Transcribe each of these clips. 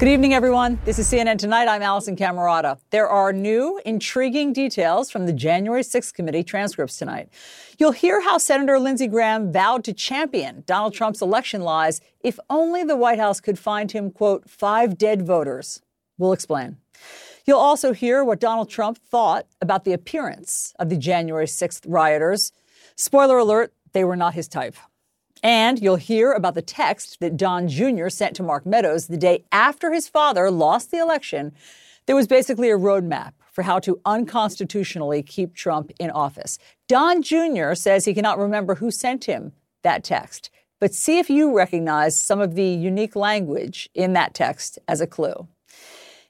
Good evening, everyone. This is CNN Tonight. I'm Alisyn Camerota. There are new, intriguing details from the January 6th committee transcripts tonight. You'll hear how Senator Lindsey Graham vowed to champion Donald Trump's election lies if only the White House could find him, quote, 5 dead voters. We'll explain. You'll also hear what Donald Trump thought about the appearance of the January 6th rioters. Spoiler alert, they were not his type. And you'll hear about the text that Don Jr. sent to Mark Meadows the day after his father lost the election. There was basically a roadmap for how to unconstitutionally keep Trump in office. Don Jr. says he cannot remember who sent him that text. But see if you recognize some of the unique language in that text as a clue.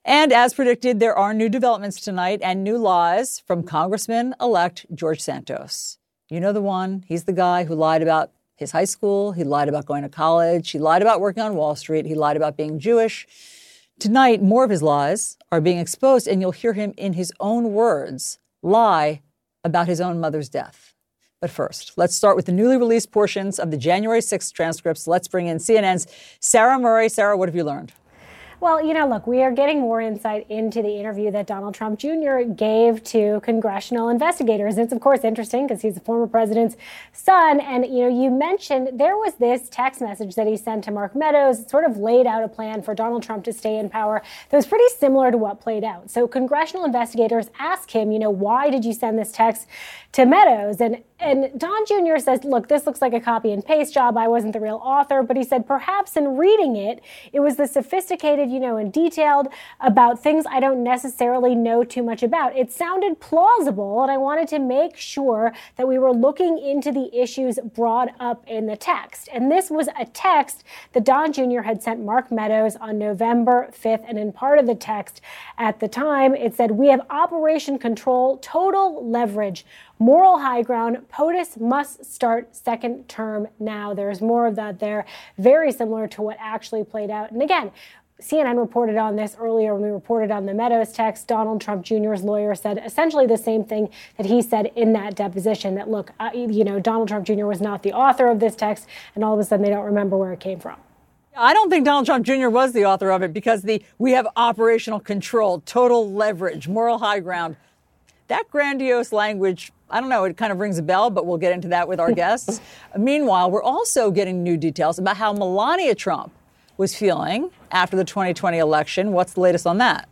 And as predicted, there are new developments tonight and new lies from Congressman-elect George Santos. You know the one. He's the guy who lied about his high school. He lied about going to college. He lied about working on Wall Street. He lied about being Jewish. Tonight, more of his lies are being exposed, and you'll hear him in his own words lie about his own mother's death. But first, let's start with the newly released portions of the January 6th transcripts. Let's bring in CNN's Sarah Murray. Sarah, what have you learned? Well, you know, look, we are getting more insight into the interview that Donald Trump Jr. gave to congressional investigators. It's, of course, interesting because he's the former president's son. And, you know, you mentioned there was this text message that he sent to Mark Meadows. It sort of laid out a plan for Donald Trump to stay in power that was pretty similar to what played out. So congressional investigators asked him, you know, why did you send this text to Meadows? And Don Jr. says, look, this looks like a copy and paste job. I wasn't the real author. But he said, perhaps in reading it, it was the sophisticated, you know, and detailed about things I don't necessarily know too much about. It sounded plausible, and I wanted to make sure that we were looking into the issues brought up in the text. And this was a text that Don Jr. had sent Mark Meadows on November 5th. And in part of the text at the time, it said, we have operation control, total leverage, moral high ground. POTUS must start second term now. There's more of that there. Very similar to what actually played out. And again, CNN reported on this earlier when we reported on the Meadows text. Donald Trump Jr.'s lawyer said essentially the same thing that he said in that deposition, that, look, you know, Donald Trump Jr. was not the author of this text, and all of a sudden they don't remember where it came from. I don't think Donald Trump Jr. was the author of it because we have operational control, total leverage, moral high ground. That grandiose language, I don't know, it kind of rings a bell, but we'll get into that with our guests. Meanwhile, we're also getting new details about how Melania Trump was feeling after the 2020 election. What's the latest on that?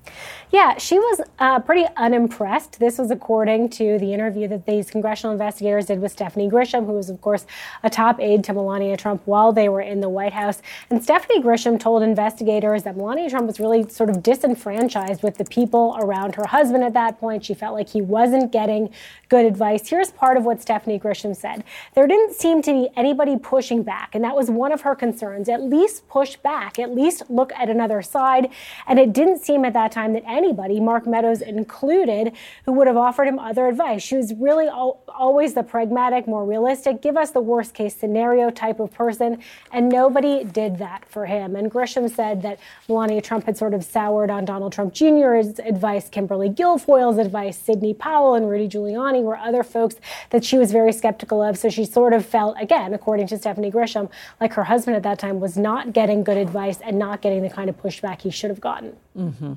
Yeah, she was pretty unimpressed. This was according to the interview that these congressional investigators did with Stephanie Grisham, who was, of course, a top aide to Melania Trump while they were in the White House. And Stephanie Grisham told investigators that Melania Trump was really sort of disenfranchised with the people around her husband at that point. She felt like he wasn't getting good advice. Here's part of what Stephanie Grisham said. There didn't seem to be anybody pushing back, and that was one of her concerns. At least push back, at least look at another side. And it didn't seem at that time that anybody, Mark Meadows included, who would have offered him other advice. She was really always the pragmatic, more realistic, give us the worst case scenario type of person. And nobody did that for him. And Grisham said that Melania Trump had sort of soured on Donald Trump Jr.'s advice, Kimberly Guilfoyle's advice, Sidney Powell and Rudy Giuliani were other folks that she was very skeptical of. So she sort of felt, again, according to Stephanie Grisham, like her husband at that time was not getting good advice and not getting the kind of pushback he should have gotten. Mm-hmm.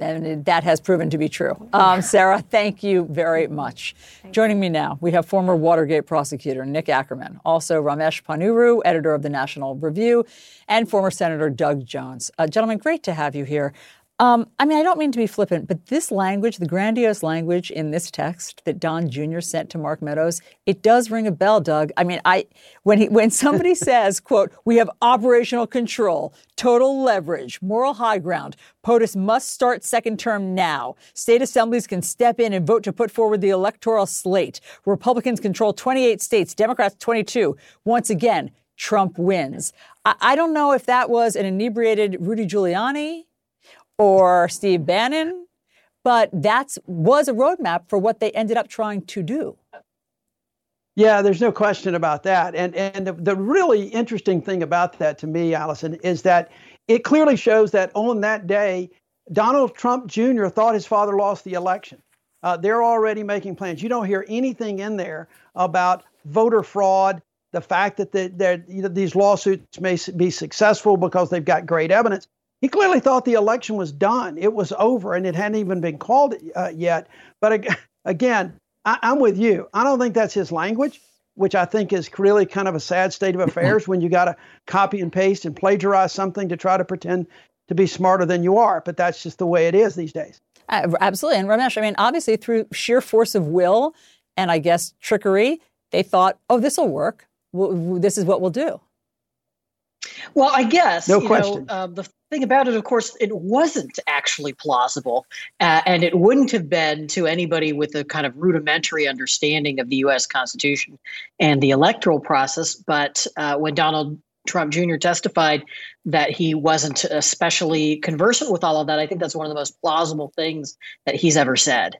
And that has proven to be true. Sarah, thank you very much. Joining me now, we have former Watergate prosecutor Nick Ackerman, also Ramesh Ponnuru, editor of the National Review, and former Senator Doug Jones. Gentlemen, great to have you here. I mean, I don't mean to be flippant, but this language, the grandiose language in this text that Don Jr. sent to Mark Meadows, it does ring a bell, Doug. I mean, when somebody says, quote, we have operational control, total leverage, moral high ground, POTUS must start second term now. State assemblies can step in and vote to put forward the electoral slate. Republicans control 28 states, Democrats 22. Once again, Trump wins. I don't know if that was an inebriated Rudy Giuliani or Steve Bannon, but was a roadmap for what they ended up trying to do. Yeah, there's no question about that. And the really interesting thing about that to me, Alisyn, is that it clearly shows that on that day, Donald Trump Jr. thought his father lost the election. They're already making plans. You don't hear anything in there about voter fraud, the fact that these lawsuits may be successful because they've got great evidence. He clearly thought the election was done. It was over, and it hadn't even been called yet. But again, I'm with you. I don't think that's his language, which I think is really kind of a sad state of affairs when you got to copy and paste and plagiarize something to try to pretend to be smarter than you are. But that's just the way it is these days. Absolutely. And Ramesh, I mean, obviously through sheer force of will and I guess trickery, they thought, oh, this will work. This is what we'll do. Well, I guess, no question. The thing about it, of course, it wasn't actually plausible, and it wouldn't have been to anybody with a kind of rudimentary understanding of the U.S. Constitution and the electoral process. But when Donald Trump Jr. testified that he wasn't especially conversant with all of that, I think that's one of the most plausible things that he's ever said.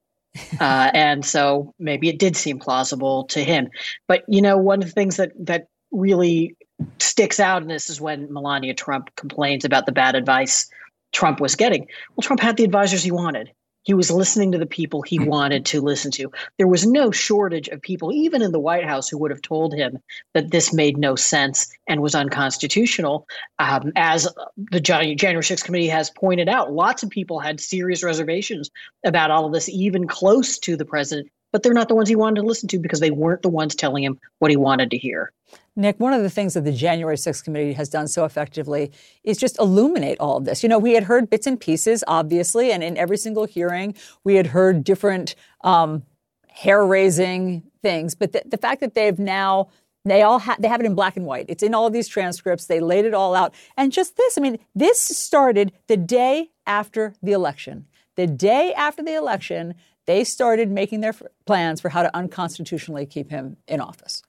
And so maybe it did seem plausible to him. But, you know, one of the things that really sticks out in this is when Melania Trump complains about the bad advice Trump was getting. Well, Trump had the advisors he wanted. He was listening to the people he wanted to listen to. There was no shortage of people, even in the White House, who would have told him that this made no sense and was unconstitutional. As the January 6th committee has pointed out, lots of people had serious reservations about all of this, even close to the president. But they're not the ones he wanted to listen to because they weren't the ones telling him what he wanted to hear. Nick, one of the things that the January 6th committee has done so effectively is just illuminate all of this. You know, we had heard bits and pieces, obviously, and in every single hearing, we had heard different hair-raising things. But the fact that they've now, they have it in black and white. It's in all of these transcripts. They laid it all out. And just this, I mean, this started the day after the election. The day after the election, they started making their plans for how to unconstitutionally keep him in office.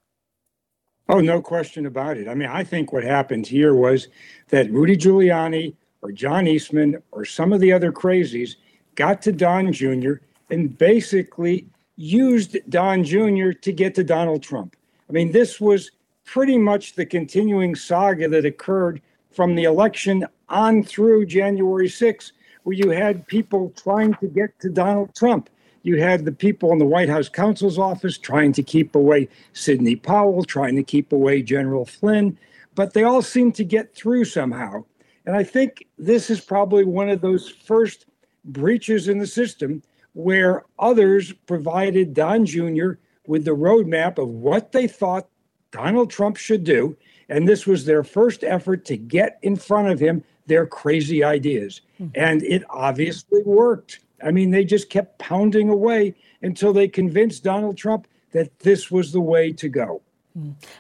Oh, no question about it. I mean, I think what happened here was that Rudy Giuliani or John Eastman or some of the other crazies got to Don Jr. and basically used Don Jr. to get to Donald Trump. I mean, this was pretty much the continuing saga that occurred from the election on through January 6th, where you had people trying to get to Donald Trump. You had the people in the White House counsel's office trying to keep away Sidney Powell, trying to keep away General Flynn, but they all seemed to get through somehow. And I think this is probably one of those first breaches in the system where others provided Don Jr. with the roadmap of what they thought Donald Trump should do. And this was their first effort to get in front of him their crazy ideas. And it obviously worked. I mean, they just kept pounding away until they convinced Donald Trump that this was the way to go.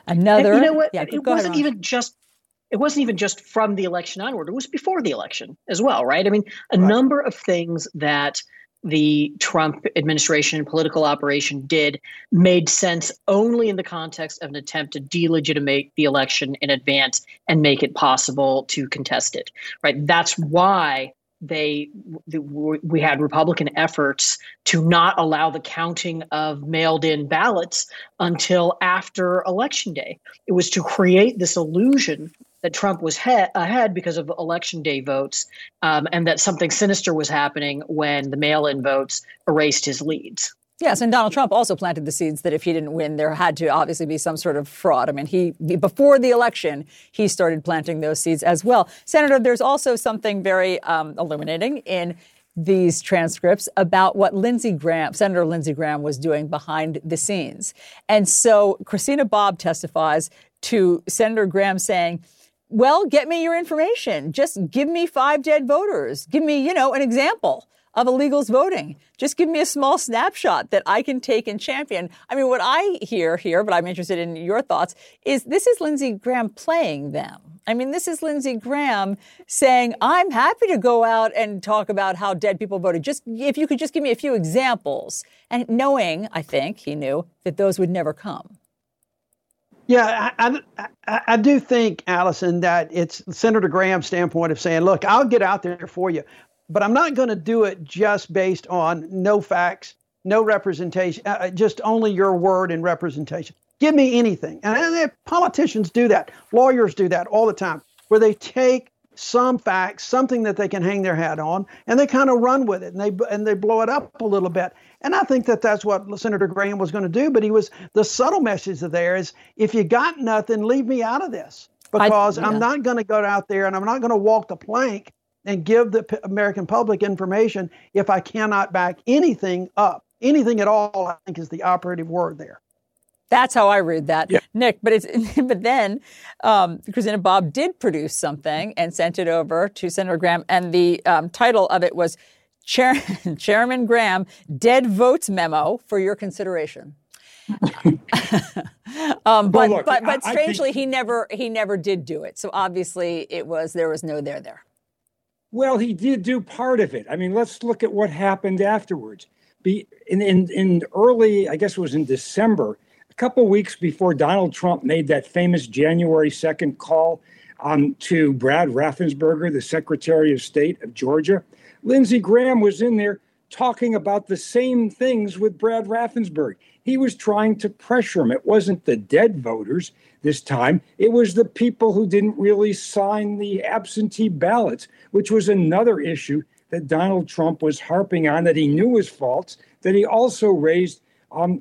Another, and you know what? Yeah, it wasn't even just from the election onward. It was before the election as well, right? I mean, a number of things that the Trump administration and political operation did made sense only in the context of an attempt to delegitimate the election in advance and make it possible to contest it, right? That's why we had Republican efforts to not allow the counting of mailed-in ballots until after Election Day. It was to create this illusion that Trump was ahead because of Election Day votes, and that something sinister was happening when the mail-in votes erased his leads. Yes, and Donald Trump also planted the seeds that if he didn't win, there had to obviously be some sort of fraud. I mean, before the election, he started planting those seeds as well. Senator, there's also something very illuminating in these transcripts about what Senator Lindsey Graham was doing behind the scenes. And so Christina Bobb testifies to Senator Graham saying, well, get me your information. Just give me 5 dead voters. Give me, you know, an example of illegals voting. Just give me a small snapshot that I can take and champion. I mean, what I hear here, but I'm interested in your thoughts, is this is Lindsey Graham playing them. I mean, this is Lindsey Graham saying, I'm happy to go out and talk about how dead people voted. Just if you could just give me a few examples. And knowing, I think, he knew that those would never come. Yeah, I do think, Alisyn, that it's Senator Graham's standpoint of saying, look, I'll get out there for you, but I'm not going to do it just based on no facts, no representation, just only your word and representation. Give me anything. And politicians do that. Lawyers do that all the time, where they take some facts, something that they can hang their hat on, and they kind of run with it, and they blow it up a little bit. And I think that that's what Senator Graham was going to do, but the subtle message there is, if you got nothing, leave me out of this, because I'm not going to go out there and I'm not going to walk the plank and give the American public information if I cannot back anything up. Anything at all, I think, is the operative word there. That's how I read that, yeah. Nick. But then Christina Bobb did produce something and sent it over to Senator Graham, and the title of it was Chairman Graham, Dead Votes Memo for Your Consideration. But strangely, he never did do it. So obviously, there was no there there. Well, he did do part of it. I mean, let's look at what happened afterwards. In early, I guess it was in December. Couple weeks before Donald Trump made that famous January 2nd call to Brad Raffensperger, the Secretary of State of Georgia, Lindsey Graham was in there talking about the same things with Brad Raffensperger. He was trying to pressure him. It wasn't the dead voters this time. It was the people who didn't really sign the absentee ballots, which was another issue that Donald Trump was harping on that he knew was false, that he also raised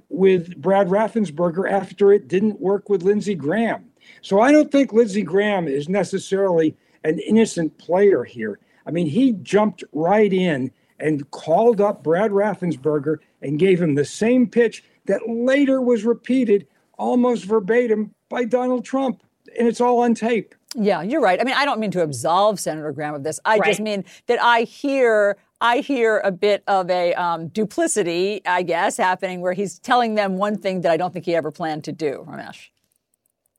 with Brad Raffensperger after it didn't work with Lindsey Graham. So I don't think Lindsey Graham is necessarily an innocent player here. I mean, he jumped right in and called up Brad Raffensperger and gave him the same pitch that later was repeated almost verbatim by Donald Trump. And it's all on tape. Yeah, you're right. I mean, I don't mean to absolve Senator Graham of this. I just mean that I hear a bit of a duplicity, I guess, happening where he's telling them one thing that I don't think he ever planned to do, Ramesh.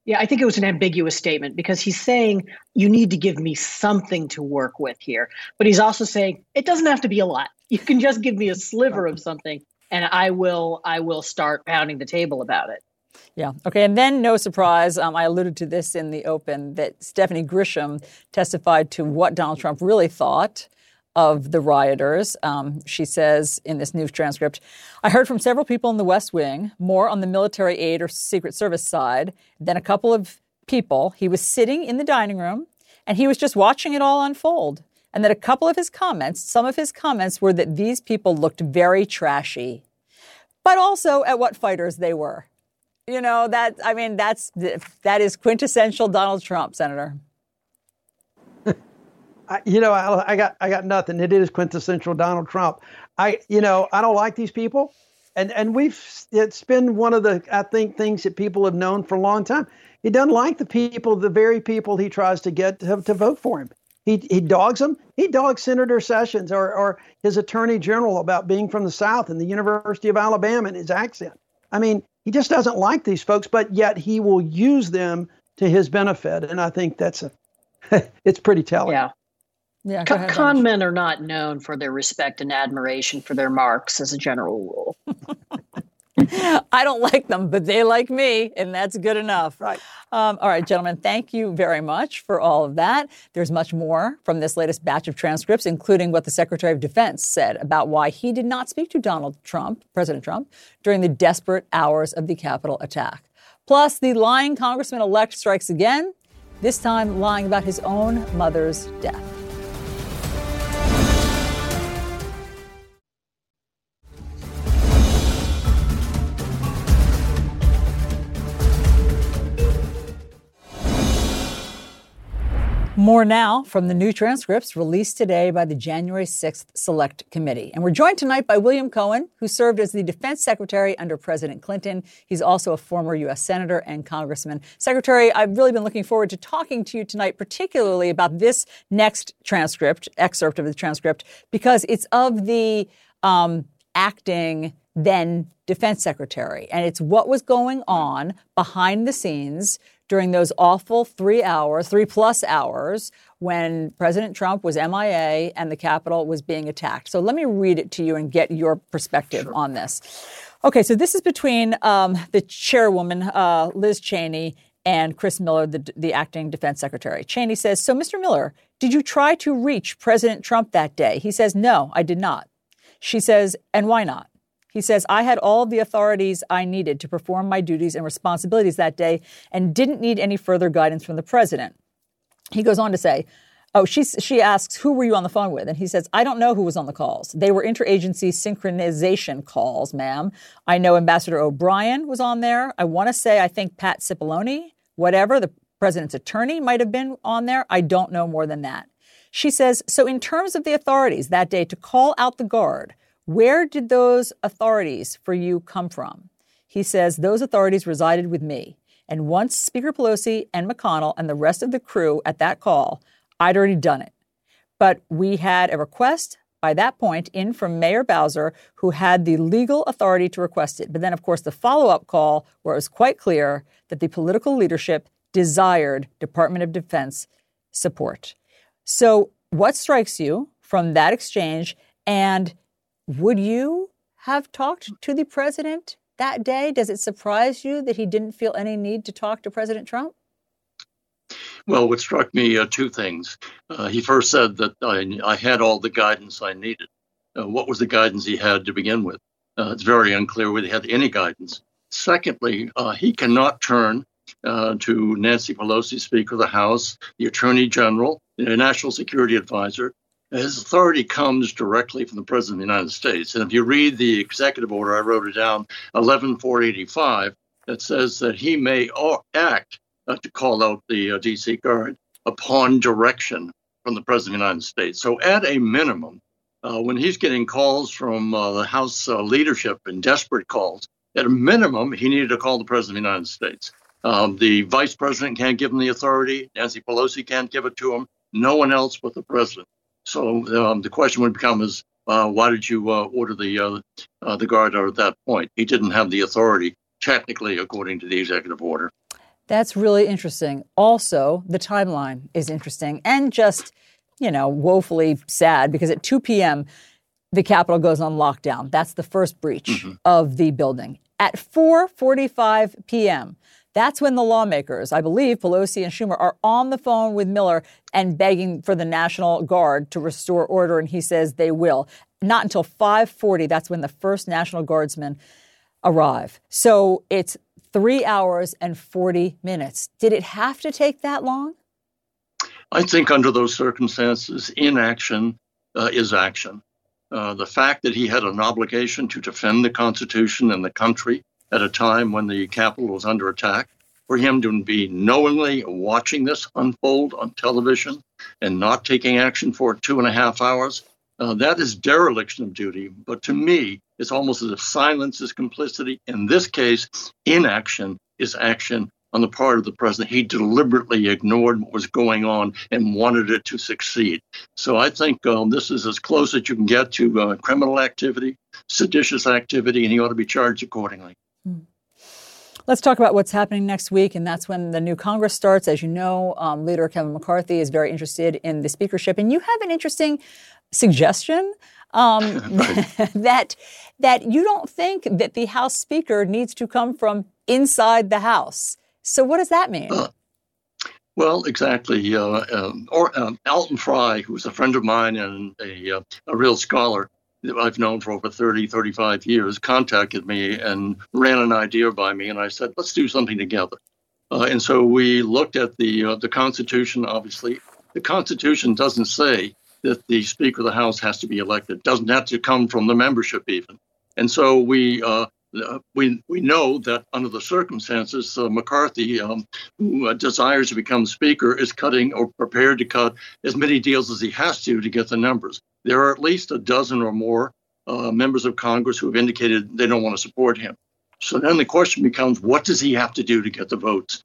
Yeah, I think it was an ambiguous statement because he's saying you need to give me something to work with here. But he's also saying it doesn't have to be a lot. You can just give me a sliver of something and I will start pounding the table about it. Yeah. Okay. And then no surprise, I alluded to this in the open, that Stephanie Grisham testified to what Donald Trump really thought of the rioters. She says in this news transcript, I heard from several people in the West Wing, more on the military aid or Secret Service side, than a couple of people. He was sitting in the dining room and he was just watching it all unfold. And that a couple of his comments, some of his comments were that these people looked very trashy, but also at what fighters they were. You know, that is quintessential Donald Trump, Senator. I got nothing. It is quintessential Donald Trump. I don't like these people. And it's been one of the, I think, things that people have known for a long time. He doesn't like the people, the very people he tries to get to vote for him. He dogs them. He dogs Senator Sessions or his attorney general about being from the South and the University of Alabama and his accent. I mean, he just doesn't like these folks, but yet he will use them to his benefit. And I think it's pretty telling. Yeah. Yeah, con men are not known for their respect and admiration for their marks as a general rule. I don't like them, but they like me, and that's good enough. Right. All right, gentlemen, thank you very much for all of that. There's much more from this latest batch of transcripts, including what the Secretary of Defense said about why he did not speak to President Trump, during the desperate hours of the Capitol attack. Plus, the lying congressman-elect strikes again, this time lying about his own mother's death. More now from the new transcripts released today by the January 6th Select Committee. And we're joined tonight by William Cohen, who served as the Defense Secretary under President Clinton. He's also a former U.S. Senator and Congressman. Secretary, I've really been looking forward to talking to you tonight, particularly about this next excerpt of the transcript, because it's of the acting then Defense Secretary. And it's what was going on behind the scenes during those awful 3 hours, 3+ hours, when President Trump was MIA and the Capitol was being attacked. So let me read it to you and get your perspective on this. Okay, so this is between the chairwoman, Liz Cheney, and Chris Miller, the acting defense secretary. Cheney says, "So, Mr. Miller, did you try to reach President Trump that day?" He says, "No, I did not." She says, "And why not?" He says, "I had all the authorities I needed to perform my duties and responsibilities that day and didn't need any further guidance from the president." He goes on to say, she asks, "Who were you on the phone with?" And he says, "I don't know who was on the calls. They were interagency synchronization calls, ma'am. I know Ambassador O'Brien was on there. I want to say, I think Pat Cipollone, whatever, the president's attorney might have been on there. I don't know more than that." She says, "So in terms of the authorities that day to call out the guard, where did those authorities for you come from?" He says, "Those authorities resided with me. And once Speaker Pelosi and McConnell and the rest of the crew at that call, I'd already done it. But we had a request by that point in from Mayor Bowser, who had the legal authority to request it. But then, of course, the follow-up call where it was quite clear that the political leadership desired Department of Defense support." So what strikes you from that exchange, and would you have talked to the president that day? Does it surprise you that he didn't feel any need to talk to President Trump? Well, what struck me, two things. He first said that I had all the guidance I needed. What was the guidance he had to begin with? It's very unclear whether he had any guidance. Secondly, he cannot turn to Nancy Pelosi, Speaker of the House, the Attorney General, the National Security Advisor. His authority comes directly from the President of the United States. And if you read the executive order, I wrote it down, 11485, that says that he may act to call out the D.C. Guard upon direction from the President of the United States. So at a minimum, when he's getting calls from the House leadership and desperate calls, at a minimum, he needed to call the President of the United States. The Vice President can't give him the authority. Nancy Pelosi can't give it to him. No one else but the President. So the question would become is, why did you order the guard out at that point? He didn't have the authority, technically, according to the executive order. That's really interesting. Also, the timeline is interesting and just, woefully sad, because at 2 p.m., the Capitol goes on lockdown. That's the first breach of the building. At 4:45 p.m., that's when the lawmakers, I believe Pelosi and Schumer, are on the phone with Miller and begging for the National Guard to restore order. And he says they will. Not until 5:40. That's when the first National Guardsmen arrive. So it's 3 hours and 40 minutes. Did it have to take that long? I think under those circumstances, inaction is action. The fact that he had an obligation to defend the Constitution and the country at a time when the Capitol was under attack, for him to be knowingly watching this unfold on television and not taking action for 2.5 hours, that is dereliction of duty. But to me, it's almost as if silence is complicity. In this case, inaction is action on the part of the president. He deliberately ignored what was going on and wanted it to succeed. So I think this is as close as you can get to criminal activity, seditious activity, and he ought to be charged accordingly. Let's talk about what's happening next week, and that's when the new Congress starts. As you know, Leader Kevin McCarthy is very interested in the speakership, and you have an interesting suggestion that you don't think that the House Speaker needs to come from inside the House. So what does that mean? Well, exactly. Alton Fry, who's a friend of mine and a real scholar that I've known for over 30, 35 years, contacted me and ran an idea by me. And I said, let's do something together. And so we looked at the Constitution, obviously. The Constitution doesn't say that the Speaker of the House has to be elected. Doesn't have to come from the membership even. And so we we know that under the circumstances, McCarthy, who desires to become Speaker, is cutting or prepared to cut as many deals as he has to get the numbers. There are at least a dozen or more members of Congress who have indicated they don't want to support him. So then the question becomes, what does he have to do to get the votes?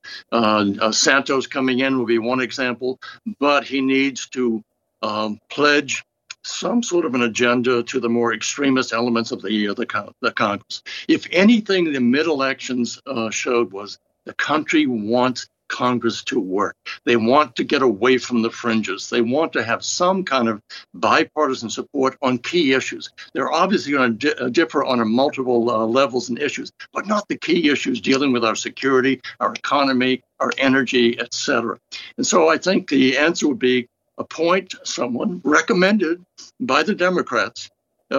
Santos coming in will be one example, but he needs to pledge some sort of an agenda to the more extremist elements of the Congress. If anything, the mid-elections showed was the country wants Congress to work. They want to get away from the fringes. They want to have some kind of bipartisan support on key issues. They're obviously going to differ on a multiple levels and issues, but not the key issues dealing with our security, our economy, our energy, et cetera. And so I think the answer would be appoint someone recommended by the Democrats,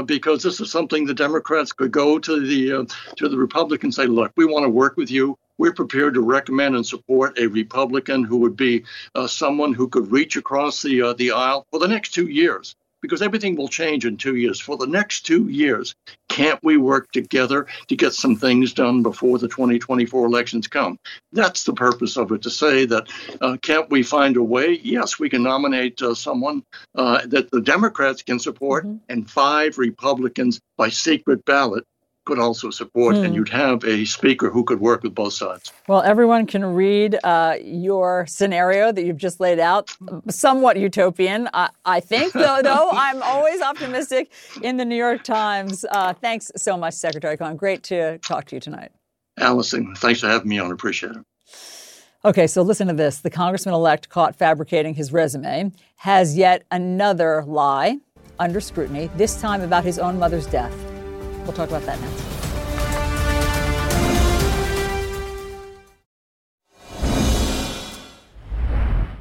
because this is something the Democrats could go to the Republicans and say, look, we want to work with you. We're prepared to recommend and support a Republican who would be someone who could reach across the aisle for the next 2 years, because everything will change in 2 years. For the next 2 years, can't we work together to get some things done before the 2024 elections come? That's the purpose of it, to say that can't we find a way? Yes, we can nominate someone that the Democrats can support, and 5 Republicans by secret ballot could also support, and you'd have a Speaker who could work with both sides. Well, everyone can read your scenario that you've just laid out, somewhat utopian, I think, though I'm always optimistic, in the New York Times. Thanks so much, Secretary Cohen. Great to talk to you tonight. Alisyn, thanks for having me on. Appreciate it. Okay, so listen to this. The congressman-elect caught fabricating his resume has yet another lie under scrutiny, this time about his own mother's death. We'll talk about that next.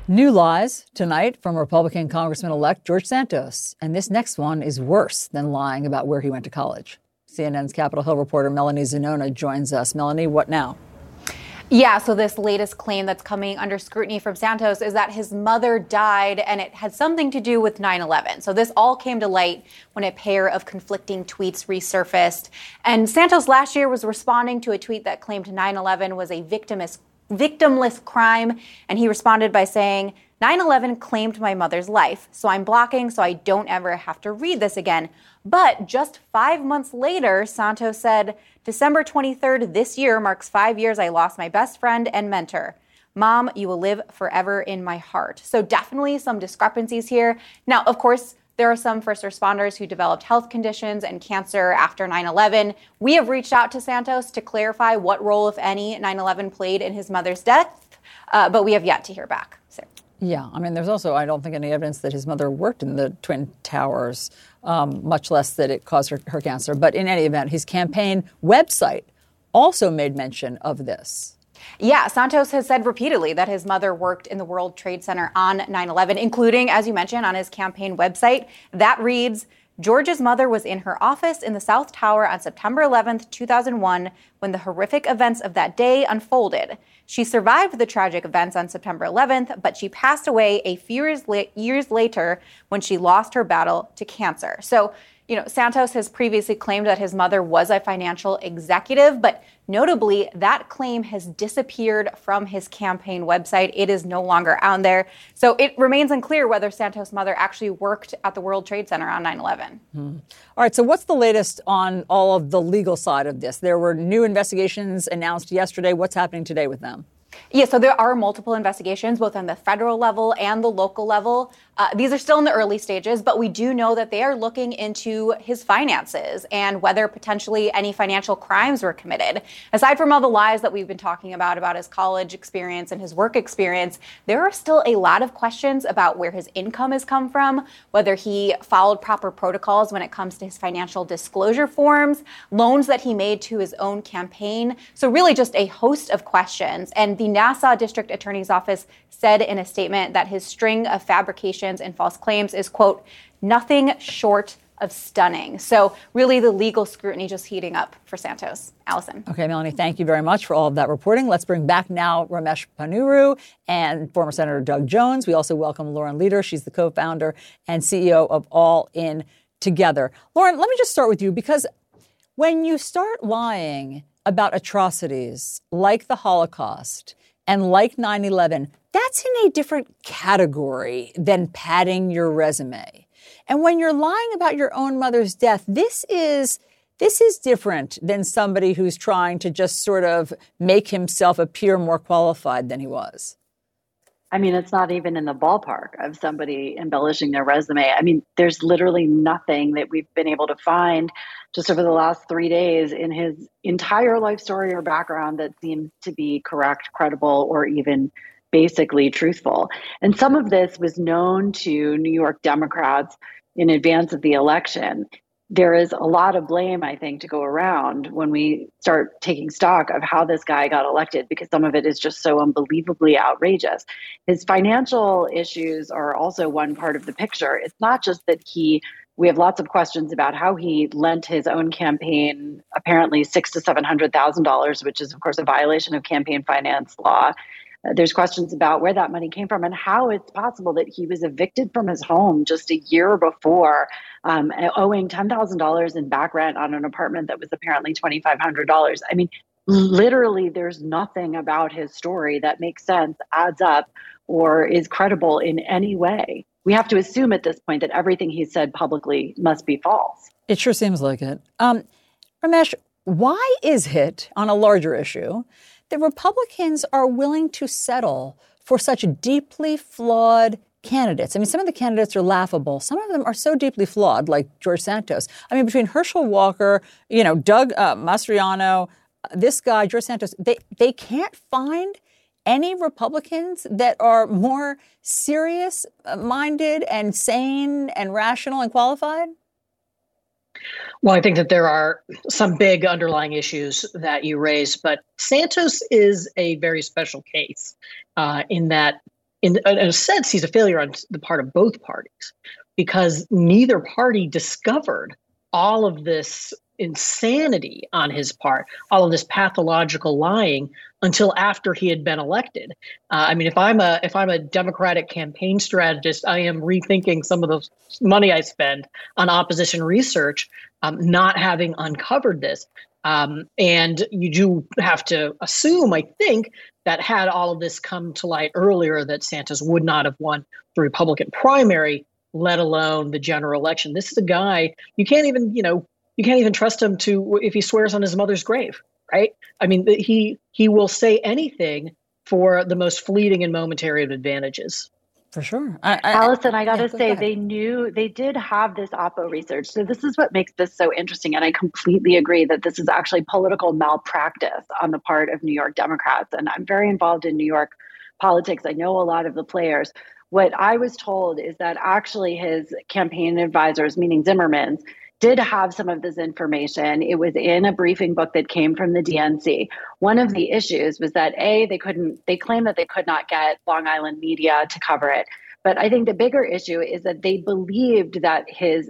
New lies tonight from Republican Congressman-elect George Santos. And this next one is worse than lying about where he went to college. CNN's Capitol Hill reporter Melanie Zanona joins us. Melanie, what now? Yeah, so this latest claim that's coming under scrutiny from Santos is that his mother died and it had something to do with 9/11. So this all came to light when a pair of conflicting tweets resurfaced. And Santos last year was responding to a tweet that claimed 9/11 was a victimless crime. And he responded by saying, 9/11 claimed my mother's life, so I'm blocking so I don't ever have to read this again. But just 5 months later, Santos said, December 23rd this year marks 5 years I lost my best friend and mentor. Mom, you will live forever in my heart. So definitely some discrepancies here. Now, of course, there are some first responders who developed health conditions and cancer after 9/11. We have reached out to Santos to clarify what role, if any, 9/11 played in his mother's death, but we have yet to hear back. Sarah. Yeah, I mean, there's also, I don't think, any evidence that his mother worked in the Twin Towers, much less that it caused her cancer. But in any event, his campaign website also made mention of this. Yeah, Santos has said repeatedly that his mother worked in the World Trade Center on 9/11, including, as you mentioned, on his campaign website. That reads, George's mother was in her office in the South Tower on September 11th, 2001, when the horrific events of that day unfolded. She survived the tragic events on September 11th, but she passed away a few years later when she lost her battle to cancer. So, you know, Santos has previously claimed that his mother was a financial executive, but notably, that claim has disappeared from his campaign website. It is no longer on there. So it remains unclear whether Santos' mother actually worked at the World Trade Center on 9/11. All right. So what's the latest on all of the legal side of this? There were new investigations announced yesterday. What's happening today with them? Yeah, so there are multiple investigations, both on the federal level and the local level. These are still in the early stages, but we do know that they are looking into his finances and whether potentially any financial crimes were committed. Aside from all the lies that we've been talking about his college experience and his work experience, there are still a lot of questions about where his income has come from, whether he followed proper protocols when it comes to his financial disclosure forms, loans that he made to his own campaign. So really just a host of questions. And the Nassau District Attorney's Office said in a statement that his string of fabrications and false claims is, quote, nothing short of stunning. So really the legal scrutiny just heating up for Santos. Alisyn. Okay, Melanie, thank you very much for all of that reporting. Let's bring back now Ramesh Ponnuru and former Senator Doug Jones. We also welcome Lauren Leader. She's the co-founder and CEO of All In Together. Lauren, let me just start with you because When you start lying about atrocities like the Holocaust and like 9/11, that's in a different category than padding your resume. And when you're lying about your own mother's death, this is different than somebody who's trying to just sort of make himself appear more qualified than he was. I mean, it's not even in the ballpark of somebody embellishing their resume. I mean, there's literally nothing that we've been able to find just over the last 3 days in his entire life story or background that seems to be correct, credible, or even basically truthful. And some of this was known to New York Democrats in advance of the election. There is a lot of blame, I think, to go around when we start taking stock of how this guy got elected, because some of it is just so unbelievably outrageous. His financial issues are also one part of the picture. It's not just that we have lots of questions about how he lent his own campaign apparently $600,000 to $700,000, which is, of course, a violation of campaign finance law. There's questions about where that money came from and how it's possible that he was evicted from his home just a year before, owing $10,000 in back rent on an apartment that was apparently $2,500. I mean, literally, there's nothing about his story that makes sense, adds up, or is credible in any way. We have to assume at this point that everything he said publicly must be false. It sure seems like it. Ramesh, why is it, on a larger issue, that Republicans are willing to settle for such deeply flawed candidates? I mean, some of the candidates are laughable. Some of them are so deeply flawed, like George Santos. I mean, between Herschel Walker, Doug Mastriano, this guy, George Santos, they can't find any Republicans that are more serious-minded and sane and rational and qualified? Well, I think that there are some big underlying issues that you raise, but Santos is a very special case in that, in a sense, he's a failure on the part of both parties, because neither party discovered all of this insanity on his part, all of this pathological lying, until after he had been elected. I mean, if I'm a Democratic campaign strategist, I am rethinking some of the money I spend on opposition research, not having uncovered this. And you do have to assume, I think, that had all of this come to light earlier, that Santos would not have won the Republican primary, let alone the general election. This is a guy you can't even trust him to if he swears on his mother's grave. Right? I mean, he will say anything for the most fleeting and momentary of advantages. For sure. Alisyn, I got to say, they did have this Oppo research. So this is what makes this so interesting. And I completely agree that this is actually political malpractice on the part of New York Democrats. And I'm very involved in New York politics. I know a lot of the players. What I was told is that actually his campaign advisors, meaning Zimmerman's, did have some of this information. It was in a briefing book that came from the DNC. One of the issues was that, they claimed that they could not get Long Island media to cover it. But I think the bigger issue is that they believed that his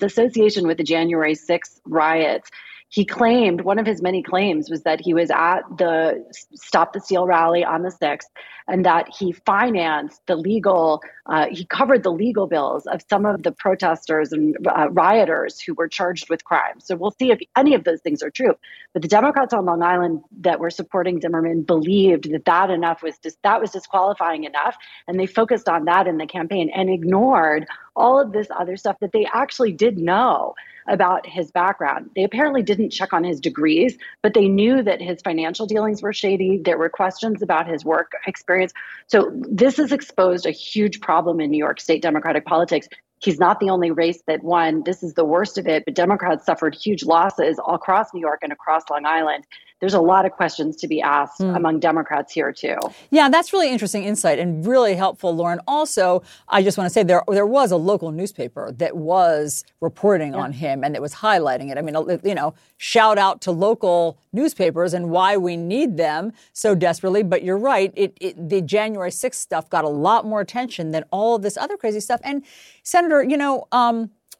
association with the January 6th riots, he claimed, one of his many claims was that he was at the Stop the Steal rally on the 6th, and that he financed he covered the legal bills of some of the protesters and rioters who were charged with crime. So we'll see if any of those things are true. But the Democrats on Long Island that were supporting Zimmerman believed that was disqualifying enough, and they focused on that in the campaign and ignored all of this other stuff that they actually did know about his background. They apparently didn't check on his degrees, but they knew that his financial dealings were shady. There were questions about his work experience. So this has exposed a huge problem in New York State Democratic politics. He's not the only race that won. This is the worst of it, but Democrats suffered huge losses all across New York and across Long Island. There's a lot of questions to be asked among Democrats here, too. Yeah, that's really interesting insight and really helpful, Lauren. Also, I just want to say there was a local newspaper that was reporting on him and that was highlighting it. I mean, shout out to local newspapers and why we need them so desperately. But you're right. The January 6th stuff got a lot more attention than all of this other crazy stuff. And, Senator,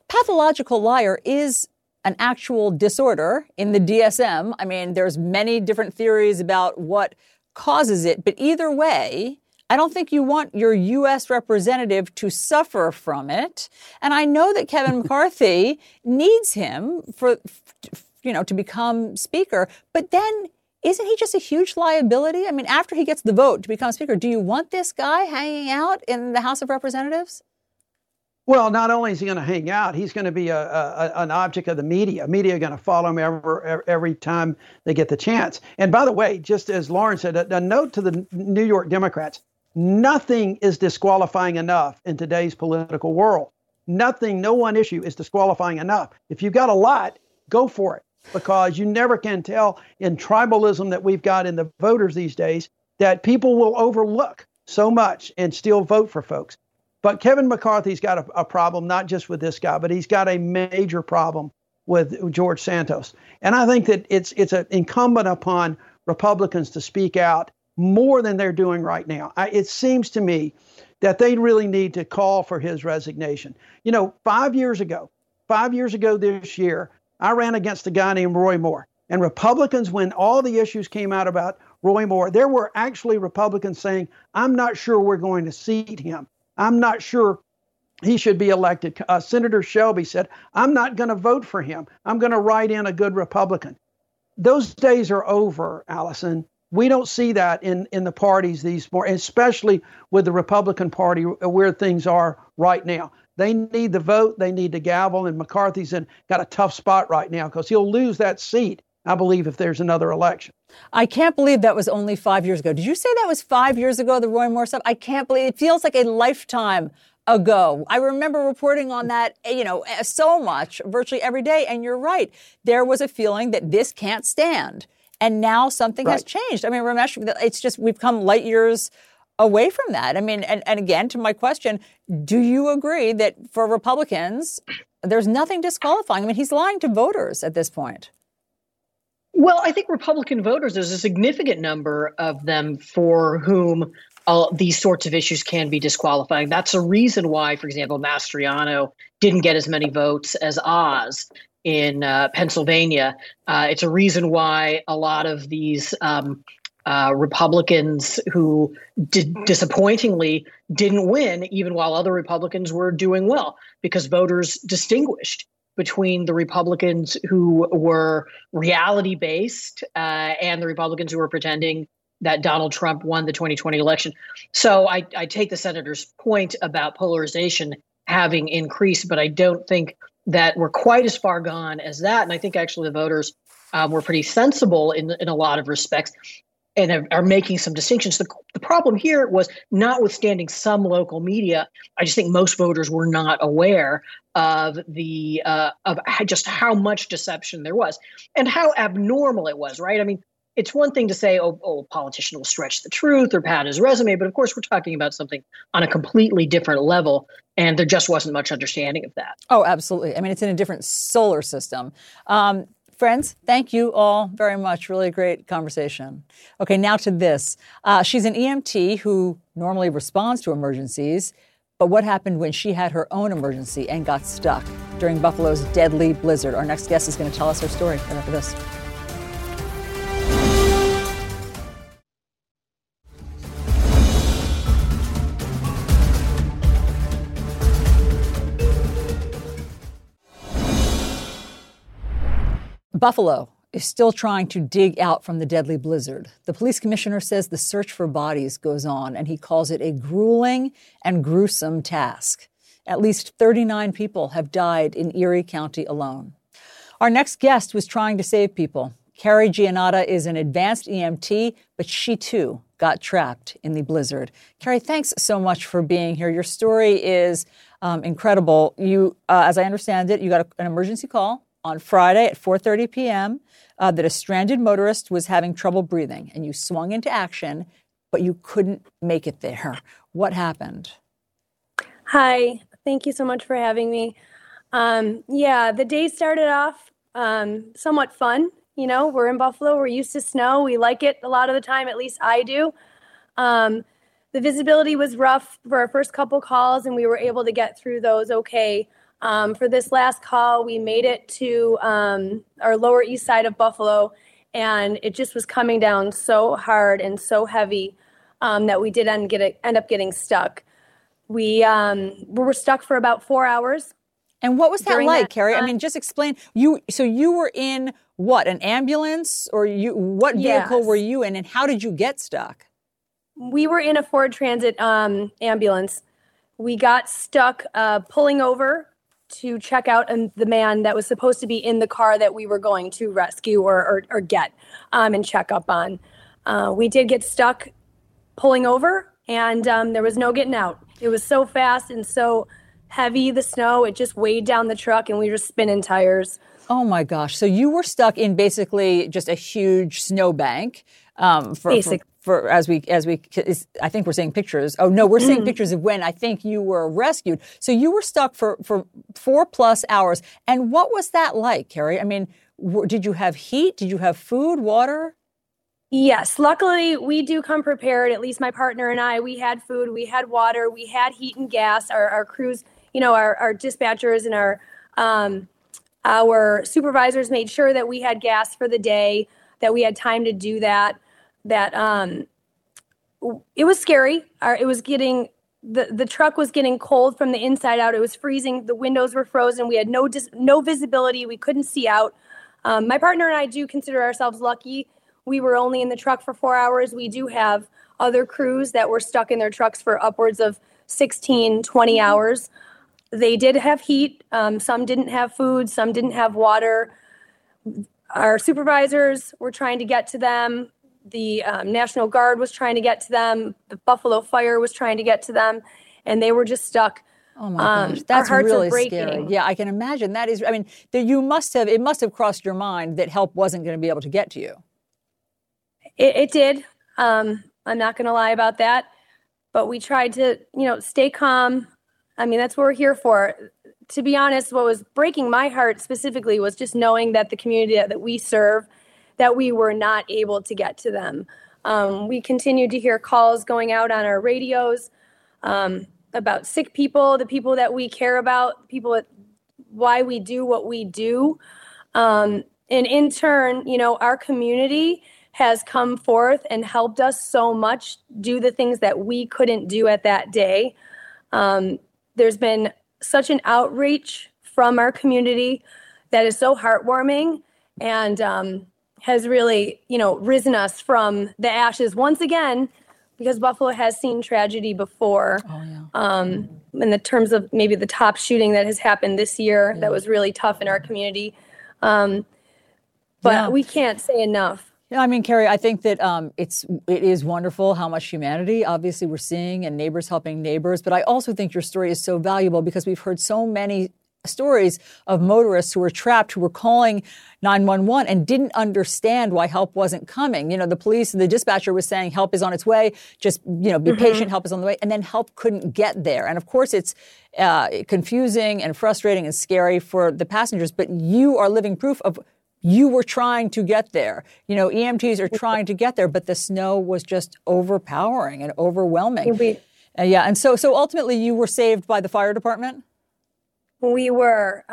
pathological liar is an actual disorder in the DSM. I mean, there's many different theories about what causes it. But either way, I don't think you want your U.S. representative to suffer from it. And I know that Kevin McCarthy needs him for you know, to become speaker. But then isn't he just a huge liability? I mean, after he gets the vote to become speaker, do you want this guy hanging out in the House of Representatives? Well, not only is he going to hang out, he's going to be an object of the media. Media are going to follow him every time they get the chance. And by the way, just as Lauren said, a note to the New York Democrats, nothing is disqualifying enough in today's political world. Nothing, no one issue is disqualifying enough. If you've got a lot, go for it, because you never can tell in tribalism that we've got in the voters these days that people will overlook so much and still vote for folks. But Kevin McCarthy's got a problem, not just with this guy, but he's got a major problem with George Santos. And I think that it's incumbent upon Republicans to speak out more than they're doing right now. It seems to me that they really need to call for his resignation. You know, 5 years ago this year, I ran against a guy named Roy Moore. And Republicans, when all the issues came out about Roy Moore, there were actually Republicans saying, I'm not sure we're going to seat him. I'm not sure he should be elected. Senator Shelby said, I'm not going to vote for him. I'm going to write in a good Republican. Those days are over, Alisyn. We don't see that in the parties these more, especially with the Republican Party where things are right now. They need the vote. They need the gavel. And McCarthy's got a tough spot right now because he'll lose that seat, I believe, if there's another election. I can't believe that was only 5 years ago. Did you say that was 5 years ago, the Roy Moore stuff? I can't believe it. Feels like a lifetime ago. I remember reporting on that, you know, so much, virtually every day. And you're right. There was a feeling that this can't stand. And now something has changed. I mean, Ramesh, it's just we've come light years away from that. I mean, and again, to my question, do you agree that for Republicans, there's nothing disqualifying? I mean, he's lying to voters at this point. Well, I think Republican voters, there's a significant number of them for whom these sorts of issues can be disqualifying. That's a reason why, for example, Mastriano didn't get as many votes as Oz in Pennsylvania. It's a reason why a lot of these Republicans who disappointingly didn't win, even while other Republicans were doing well, because voters distinguished between the Republicans who were reality-based and the Republicans who were pretending that Donald Trump won the 2020 election. So I take the senator's point about polarization having increased, but I don't think that we're quite as far gone as that. And I think actually the voters were pretty sensible in a lot of respects and are making some distinctions. The problem here was, notwithstanding some local media, I just think most voters were not aware of the of just how much deception there was and how abnormal it was, right? I mean, it's one thing to say, oh, a politician will stretch the truth or pad his resume, but of course we're talking about something on a completely different level, and there just wasn't much understanding of that. Oh, absolutely. I mean, it's in a different solar system. Friends, thank you all very much. Really great conversation. Okay, now to this. She's an EMT who normally responds to emergencies, but what happened when she had her own emergency and got stuck during Buffalo's deadly blizzard? Our next guest is going to tell us her story. Right after this. Buffalo is still trying to dig out from the deadly blizzard. The police commissioner says the search for bodies goes on, and he calls it a grueling and gruesome task. At least 39 people have died in Erie County alone. Our next guest was trying to save people. Carrie Giannata is an advanced EMT, but she too got trapped in the blizzard. Carrie, thanks so much for being here. Your story is incredible. You, as I understand it, you got an emergency call on Friday at 4:30 p.m. That a stranded motorist was having trouble breathing, and you swung into action, but you couldn't make it there. What happened? Hi, thank you so much for having me. The day started off somewhat fun. You know, we're in Buffalo. We're used to snow. We like it a lot of the time, at least I do. The visibility was rough for our first couple calls, and we were able to get through those okay. For this last call, we made it to our Lower East Side of Buffalo, and it just was coming down so hard and so heavy that we did end up getting stuck. We were stuck for about 4 hours. And what was that like, Carrie? I mean, just explain. So you were in what, an ambulance? Or you? What vehicle were you in, and how did you get stuck? We were in a Ford Transit ambulance. We got stuck pulling over to check out the man that was supposed to be in the car that we were going to rescue or get and check up on. We did get stuck pulling over, and there was no getting out. It was so fast and so heavy, the snow. It just weighed down the truck, and we were spinning tires. Oh, my gosh. So you were stuck in basically just a huge snowbank. For as we I think we're seeing pictures. Oh, no, we're seeing pictures of when I think you were rescued. So you were stuck for 4+ hours. And what was that like, Carrie? I mean, did you have heat? Did you have food, water? Yes. Luckily, we do come prepared. At least my partner and I, we had food, we had water, we had heat and gas. Our crews, you know, our dispatchers and our supervisors made sure that we had gas for the day, that we had time to do that. That it was scary. It was getting the truck was getting cold from the inside out. It was freezing. The windows were frozen. We had no visibility. We couldn't see out. My partner and I do consider ourselves lucky. We were only in the truck for 4 hours. We do have other crews that were stuck in their trucks for upwards of 16, 20 hours. They did have heat. Some didn't have food. Some didn't have water. Our supervisors were trying to get to them. The National Guard was trying to get to them. The Buffalo Fire was trying to get to them. And they were just stuck. Oh, my gosh. That's really scary. Yeah, I can imagine. That is, I mean, it must have crossed your mind that help wasn't going to be able to get to you. It did. I'm not going to lie about that. But we tried to, you know, stay calm. I mean, that's what we're here for. To be honest, what was breaking my heart specifically was just knowing that the community that we serve, that we were not able to get to them. We continued to hear calls going out on our radios about sick people, the people that we care about, people that, why we do what we do. And in turn, you know, our community has come forth and helped us so much do the things that we couldn't do at that day. There's been such an outreach from our community that is so heartwarming and has really, you know, risen us from the ashes once again, because Buffalo has seen tragedy before. Oh, yeah. In the terms of maybe the top shooting that has happened this year, that was really tough in our community. But we can't say enough. Yeah, I mean, Carrie, I think that it is wonderful how much humanity, obviously, we're seeing and neighbors helping neighbors. But I also think your story is so valuable because we've heard so many stories of motorists who were trapped, who were calling 911 and didn't understand why help wasn't coming. You know, the police, the dispatcher was saying help is on its way. Just, you know, be patient. Help is on the way. And then help couldn't get there. And, of course, it's confusing and frustrating and scary for the passengers. But you are living proof of you were trying to get there. You know, EMTs are trying to get there, but the snow was just overpowering and overwhelming. And so ultimately you were saved by the fire department? We were.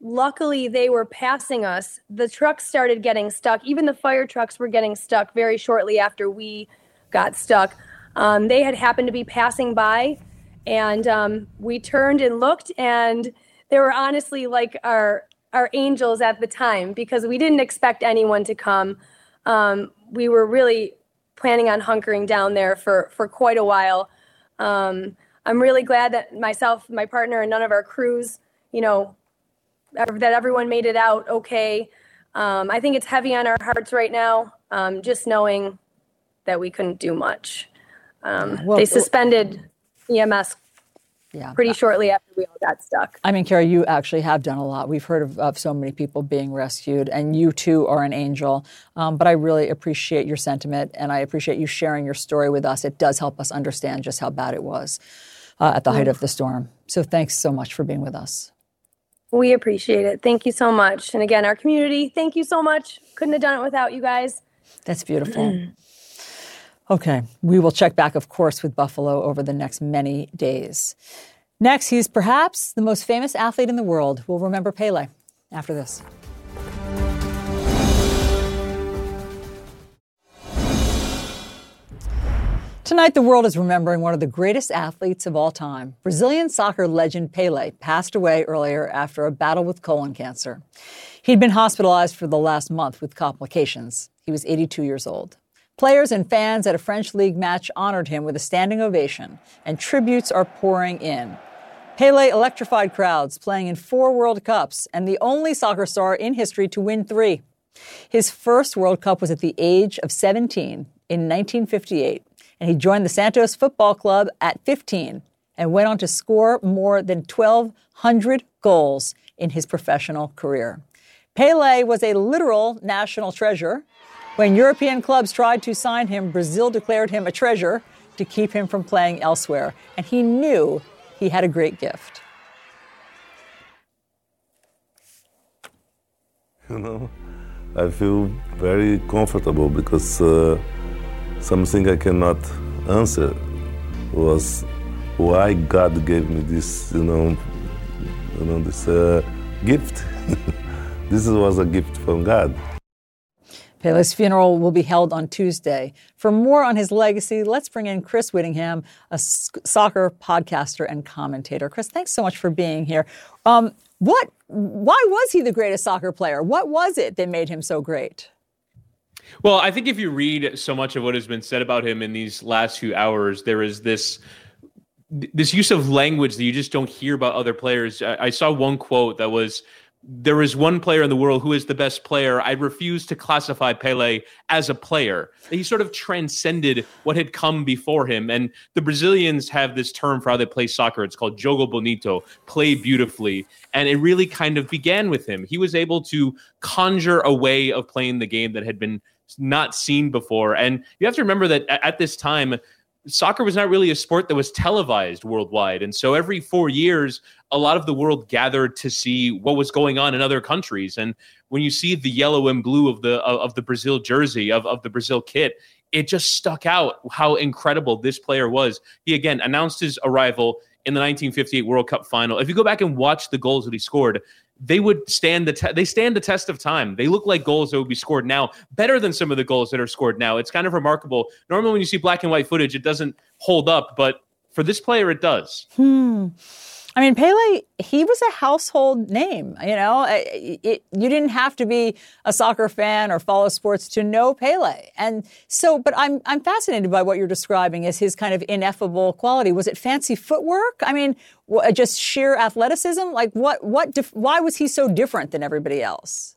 Luckily, they were passing us. The trucks started getting stuck. Even the fire trucks were getting stuck very shortly after we got stuck. They had happened to be passing by, and we turned and looked, and they were honestly like our angels at the time, because we didn't expect anyone to come. We were really planning on hunkering down there for quite a while. I'm really glad that myself, my partner, and none of our crews, you know, that everyone made it out okay. I think it's heavy on our hearts right now, just knowing that we couldn't do much. They suspended EMS pretty shortly after we all got stuck. I mean, Carrie, you actually have done a lot. We've heard of so many people being rescued, and you, too, are an angel. But I really appreciate your sentiment, and I appreciate you sharing your story with us. It does help us understand just how bad it was at the height of the storm. So thanks so much for being with us. We appreciate it. Thank you so much. And again, our community, thank you so much. Couldn't have done it without you guys. That's beautiful. Okay, we will check back, of course, with Buffalo over the next many days. Next, he's perhaps the most famous athlete in the world. We'll remember Pele after this. Tonight, the world is remembering one of the greatest athletes of all time. Brazilian soccer legend Pele passed away earlier after a battle with colon cancer. He'd been hospitalized for the last month with complications. He was 82 years old. Players and fans at a French league match honored him with a standing ovation, and tributes are pouring in. Pele electrified crowds, playing in 4 World Cups, and the only soccer star in history to win 3. His first World Cup was at the age of 17 in 1958. And he joined the Santos Football Club at 15 and went on to score more than 1,200 goals in his professional career. Pele was a literal national treasure. When European clubs tried to sign him, Brazil declared him a treasure to keep him from playing elsewhere. And he knew he had a great gift. You know, I feel very comfortable because something I cannot answer was why God gave me this, this gift. This was a gift from God. Pele's funeral will be held on Tuesday. For more on his legacy, let's bring in Chris Whittingham, a soccer podcaster and commentator. Chris, thanks so much for being here. Why was he the greatest soccer player? What was it that made him so great? Well, I think if you read so much of what has been said about him in these last few hours, there is this use of language that you just don't hear about other players. I saw one quote that was, "There is one player in the world who is the best player. I refuse to classify Pele as a player." He sort of transcended what had come before him. And the Brazilians have this term for how they play soccer. It's called jogo bonito, play beautifully. And it really kind of began with him. He was able to conjure a way of playing the game that had been not seen before. And you have to remember that at this time, soccer was not really a sport that was televised worldwide. And so every 4 years, a lot of the world gathered to see what was going on in other countries. And when you see the yellow and blue of the Brazil jersey, of the Brazil kit, it just stuck out how incredible this player was. He, again, announced his arrival in the 1958 World Cup final. If you go back and watch the goals that he scored, they would stand the test of time. They look like goals that would be scored now, better than some of the goals that are scored now. It's kind of remarkable. Normally when you see black and white footage, it doesn't hold up, but for this player, it does. I mean, Pele, he was a household name, you didn't have to be a soccer fan or follow sports to know Pele. And so, but I'm fascinated by what you're describing as his kind of ineffable quality. Was it fancy footwork? I mean, just sheer athleticism? Like why was he so different than everybody else?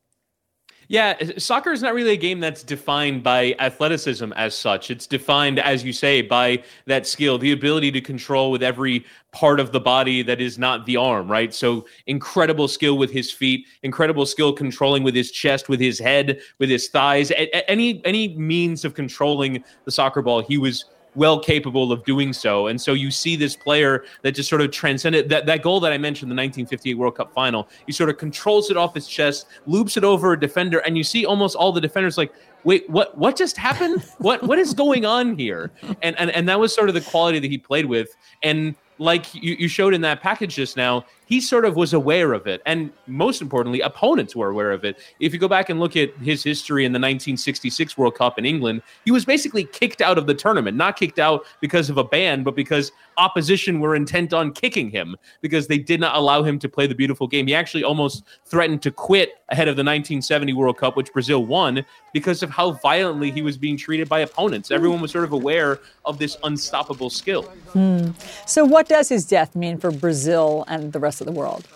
Yeah, soccer is not really a game that's defined by athleticism as such. It's defined, as you say, by that skill, the ability to control with every part of the body that is not the arm, right? So incredible skill with his feet, incredible skill controlling with his chest, with his head, with his thighs. Any means of controlling the soccer ball, he was well capable of doing so. And so you see this player that just sort of transcended that goal that I mentioned, the 1958 World Cup final. He sort of controls it off his chest, loops it over a defender, and you see almost all the defenders like, wait, what just happened? What is going on here? And that was sort of the quality that he played with. And like you showed in that package just now, he sort of was aware of it. And most importantly, opponents were aware of it. If you go back and look at his history in the 1966 World Cup in England, he was basically kicked out of the tournament, not kicked out because of a ban, but because opposition were intent on kicking him because they did not allow him to play the beautiful game. He actually almost threatened to quit ahead of the 1970 World Cup, which Brazil won, because of how violently he was being treated by opponents. Everyone was sort of aware of this unstoppable skill. So what does his death mean for Brazil and the rest of the world?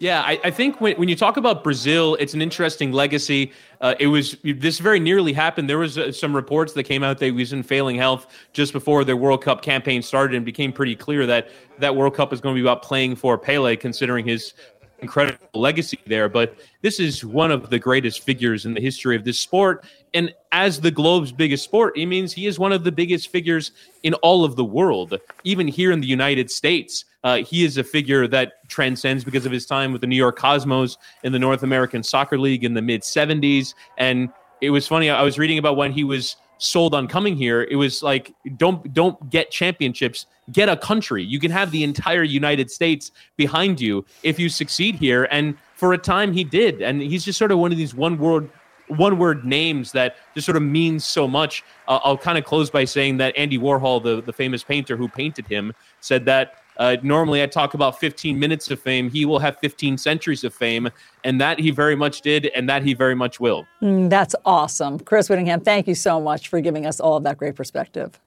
Yeah, I think when you talk about Brazil, it's an interesting legacy. This very nearly happened. There was some reports that came out that he was in failing health just before their World Cup campaign started, and became pretty clear that that World Cup is going to be about playing for Pele, considering his incredible legacy there. But this is one of the greatest figures in the history of this sport. And as the globe's biggest sport, it means he is one of the biggest figures in all of the world, even here in the United States. He is a figure that transcends because of his time with the New York Cosmos in the North American Soccer League in the mid-'70s. And it was funny, I was reading about when he was sold on coming here. It was like, don't get championships, get a country. You can have the entire United States behind you if you succeed here. And for a time he did. And he's just sort of one of these one world one-word names that just sort of means so much. I'll kind of close by saying that Andy Warhol, the famous painter who painted him, said that normally I talk about 15 minutes of fame. He will have 15 centuries of fame, and that he very much did, and that he very much will. That's awesome. Chris Whittingham, thank you so much for giving us all of that great perspective.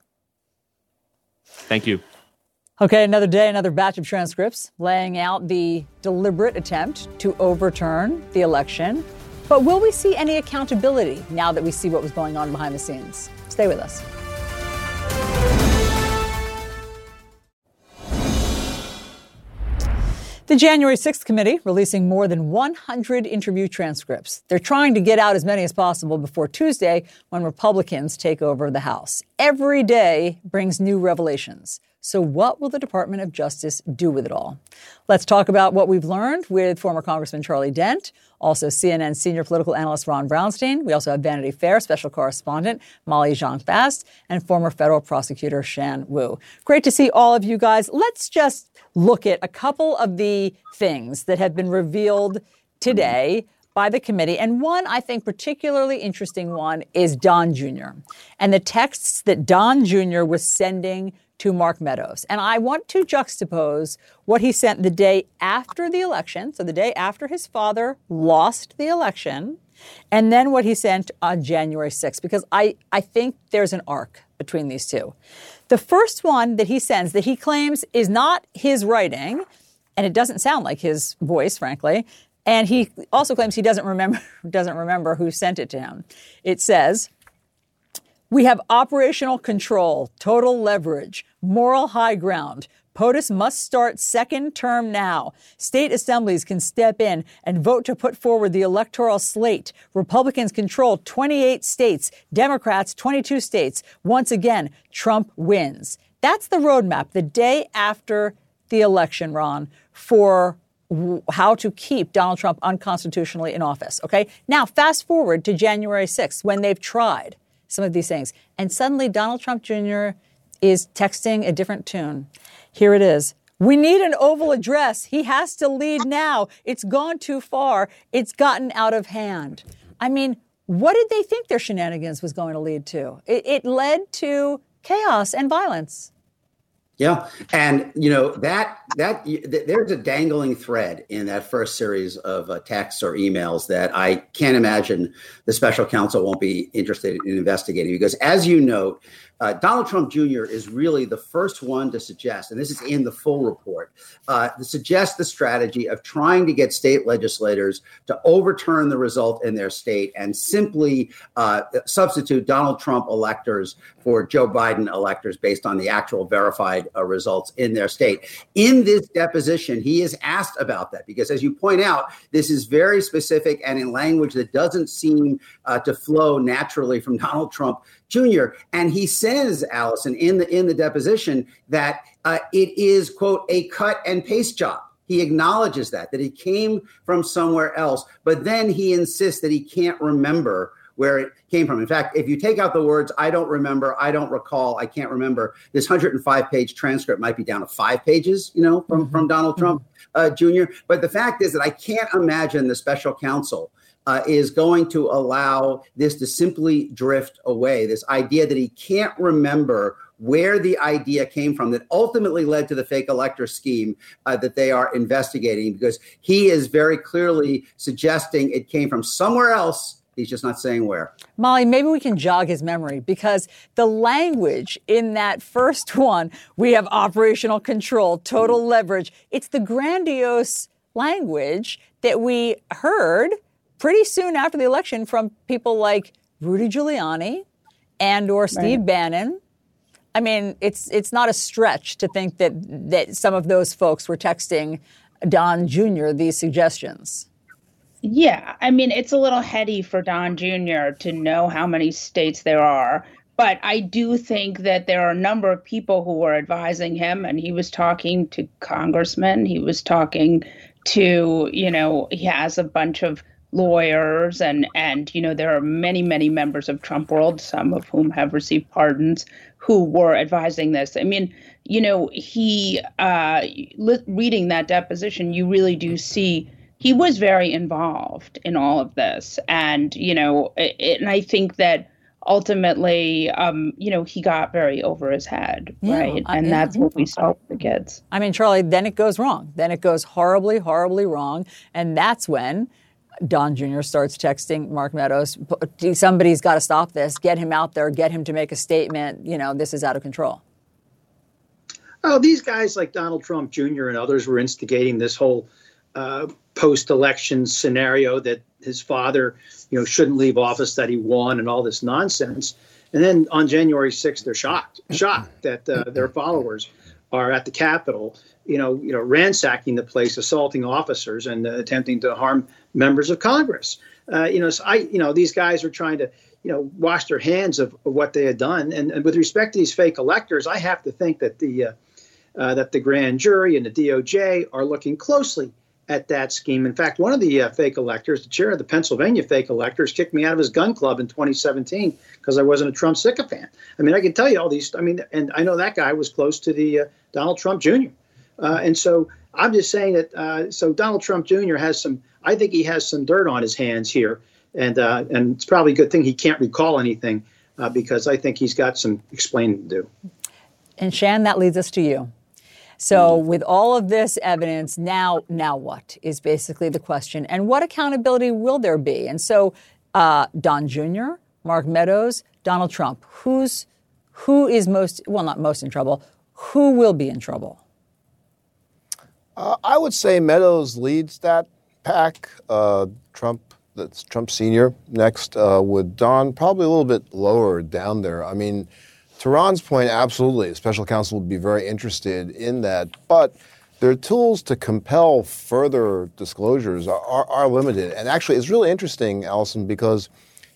Thank you. Okay, another day, another batch of transcripts laying out the deliberate attempt to overturn the election. But will we see any accountability now that we see what was going on behind the scenes? Stay with us. The January 6th committee releasing more than 100 interview transcripts. They're trying to get out as many as possible before Tuesday when Republicans take over the House. Every day brings new revelations. So what will the Department of Justice do with it all? Let's talk about what we've learned with former Congressman Charlie Dent, also CNN senior political analyst Ron Brownstein. We also have Vanity Fair special correspondent Molly Jong-Fast and former federal prosecutor Shan Wu. Great to see all of you guys. Let's just look at a couple of the things that have been revealed today by the committee. And one, I think, particularly interesting one is Don Jr. and the texts that Don Jr. was sending to Mark Meadows. And I want to juxtapose what he sent the day after the election, so the day after his father lost the election, and then what he sent on January 6th, because I think there's an arc between these two. The first one that he sends that he claims is not his writing, and it doesn't sound like his voice, frankly, and he also claims he doesn't remember who sent it to him. It says, "We have operational control, total leverage, moral high ground. POTUS must start second term now. State assemblies can step in and vote to put forward the electoral slate. Republicans control 28 states, Democrats 22 states. Once again, Trump wins." That's the roadmap the day after the election, Ron, for how to keep Donald Trump unconstitutionally in office. Okay. Now, fast forward to January 6th when they've tried some of these things. And suddenly Donald Trump Jr. is texting a different tune. Here it is. "We need an Oval Address. He has to lead now. It's gone too far. It's gotten out of hand." I mean, what did they think their shenanigans was going to lead to? It led to chaos and violence. Yeah. And, you know, that there's a dangling thread in that first series of texts or emails that I can't imagine the special counsel won't be interested in investigating. Because as you note, Donald Trump Jr. is really the first one to suggest, and this is in the full report, to suggest the strategy of trying to get state legislators to overturn the result in their state and simply substitute Donald Trump electors for Joe Biden electors based on the actual verified results in their state. In this deposition, he is asked about that because, as you point out, this is very specific and in language that doesn't seem to flow naturally from Donald Trump Jr. And he says, Alisyn, in the deposition that it is, quote, a cut and paste job. He acknowledges that it came from somewhere else, but then he insists that he can't remember where it came from. In fact, if you take out the words, "I don't remember, I don't recall, I can't remember," this 105-page transcript might be down to 5 pages, you know, from Donald Trump Jr. But the fact is that I can't imagine the special counsel is going to allow this to simply drift away, this idea that he can't remember where the idea came from that ultimately led to the fake elector scheme that they are investigating, because he is very clearly suggesting it came from somewhere else. He's just not saying where. Molly, maybe we can jog his memory, because the language in that first one, "We have operational control, total leverage," it's the grandiose language that we heard pretty soon after the election from people like Rudy Giuliani and or Steve Bannon. I mean, it's not a stretch to think that some of those folks were texting Don Jr. these suggestions. Yeah, I mean, it's a little heady for Don Jr. to know how many states there are. But I do think that there are a number of people who were advising him, and he was talking to congressmen. He was talking to, you know, he has a bunch of lawyers and you know, there are many, many members of Trump world, some of whom have received pardons, who were advising this. I mean, you know, he reading that deposition, you really do see he was very involved in all of this. And, you know, and I think that ultimately, you know, he got very over his head. Yeah, right. And that's what we saw with the kids. I mean, Charlie, then it goes wrong. Then it goes horribly, horribly wrong. And that's when Don Jr. starts texting Mark Meadows, somebody's got to stop this, get him out there, get him to make a statement. You know, this is out of control. Oh, these guys like Donald Trump Jr. and others were instigating this whole post-election scenario that his father, you know, shouldn't leave office, that he won, and all this nonsense. And then on January 6th, they're shocked that their followers are at the Capitol, you know, ransacking the place, assaulting officers, and attempting to harm members of Congress. You know, so these guys are trying to, you know, wash their hands of what they had done. And with respect to these fake electors, I have to think that the grand jury and the DOJ are looking closely at that scheme. In fact, one of the fake electors, the chair of the Pennsylvania fake electors, kicked me out of his gun club in 2017 because I wasn't a Trump sycophant. I mean, I can tell you all these. I mean, and I know that guy was close to the Donald Trump Jr. And so I'm just saying that. So Donald Trump Jr. has some. I think he has some dirt on his hands here, and it's probably a good thing he can't recall anything because I think he's got some explaining to do. And Shan, that leads us to you. So with all of this evidence, now what is basically the question, and what accountability will there be? And so Don Jr., Mark Meadows, Donald Trump, who is not most in trouble, who will be in trouble? I would say Meadows leads that pack. Trump Sr. next, with Don probably a little bit lower down there. I mean, to Ron's point, absolutely, a special counsel would be very interested in that. But their tools to compel further disclosures are limited. And actually, it's really interesting, Alisyn, because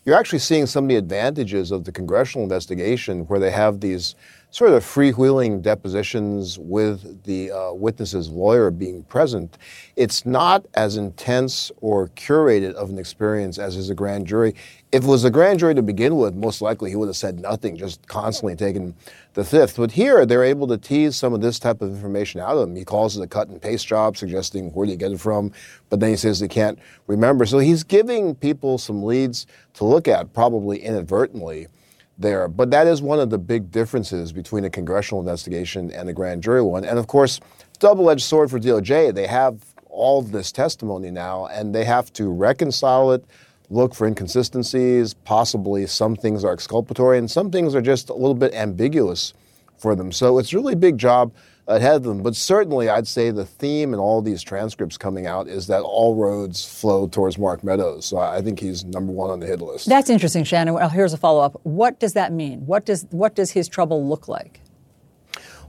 you're actually seeing some of the advantages of the congressional investigation, where they have these sort of freewheeling depositions with the witness's lawyer being present. It's not as intense or curated of an experience as is a grand jury. If it was a grand jury to begin with, most likely he would have said nothing, just constantly taken the fifth. But here, they're able to tease some of this type of information out of him. He calls it a cut-and-paste job, suggesting where do you get it from, but then he says he can't remember. So he's giving people some leads to look at, probably inadvertently, there. But that is one of the big differences between a congressional investigation and a grand jury one. And of course, double-edged sword for DOJ. They have all this testimony now, and they have to reconcile it, look for inconsistencies. Possibly some things are exculpatory, and some things are just a little bit ambiguous for them. So it's really a big job ahead of them. But certainly, I'd say the theme in all these transcripts coming out is that all roads flow towards Mark Meadows. So I think he's number one on the hit list. That's interesting, Shannon. Well, here's a follow-up. What does that mean? What does his trouble look like?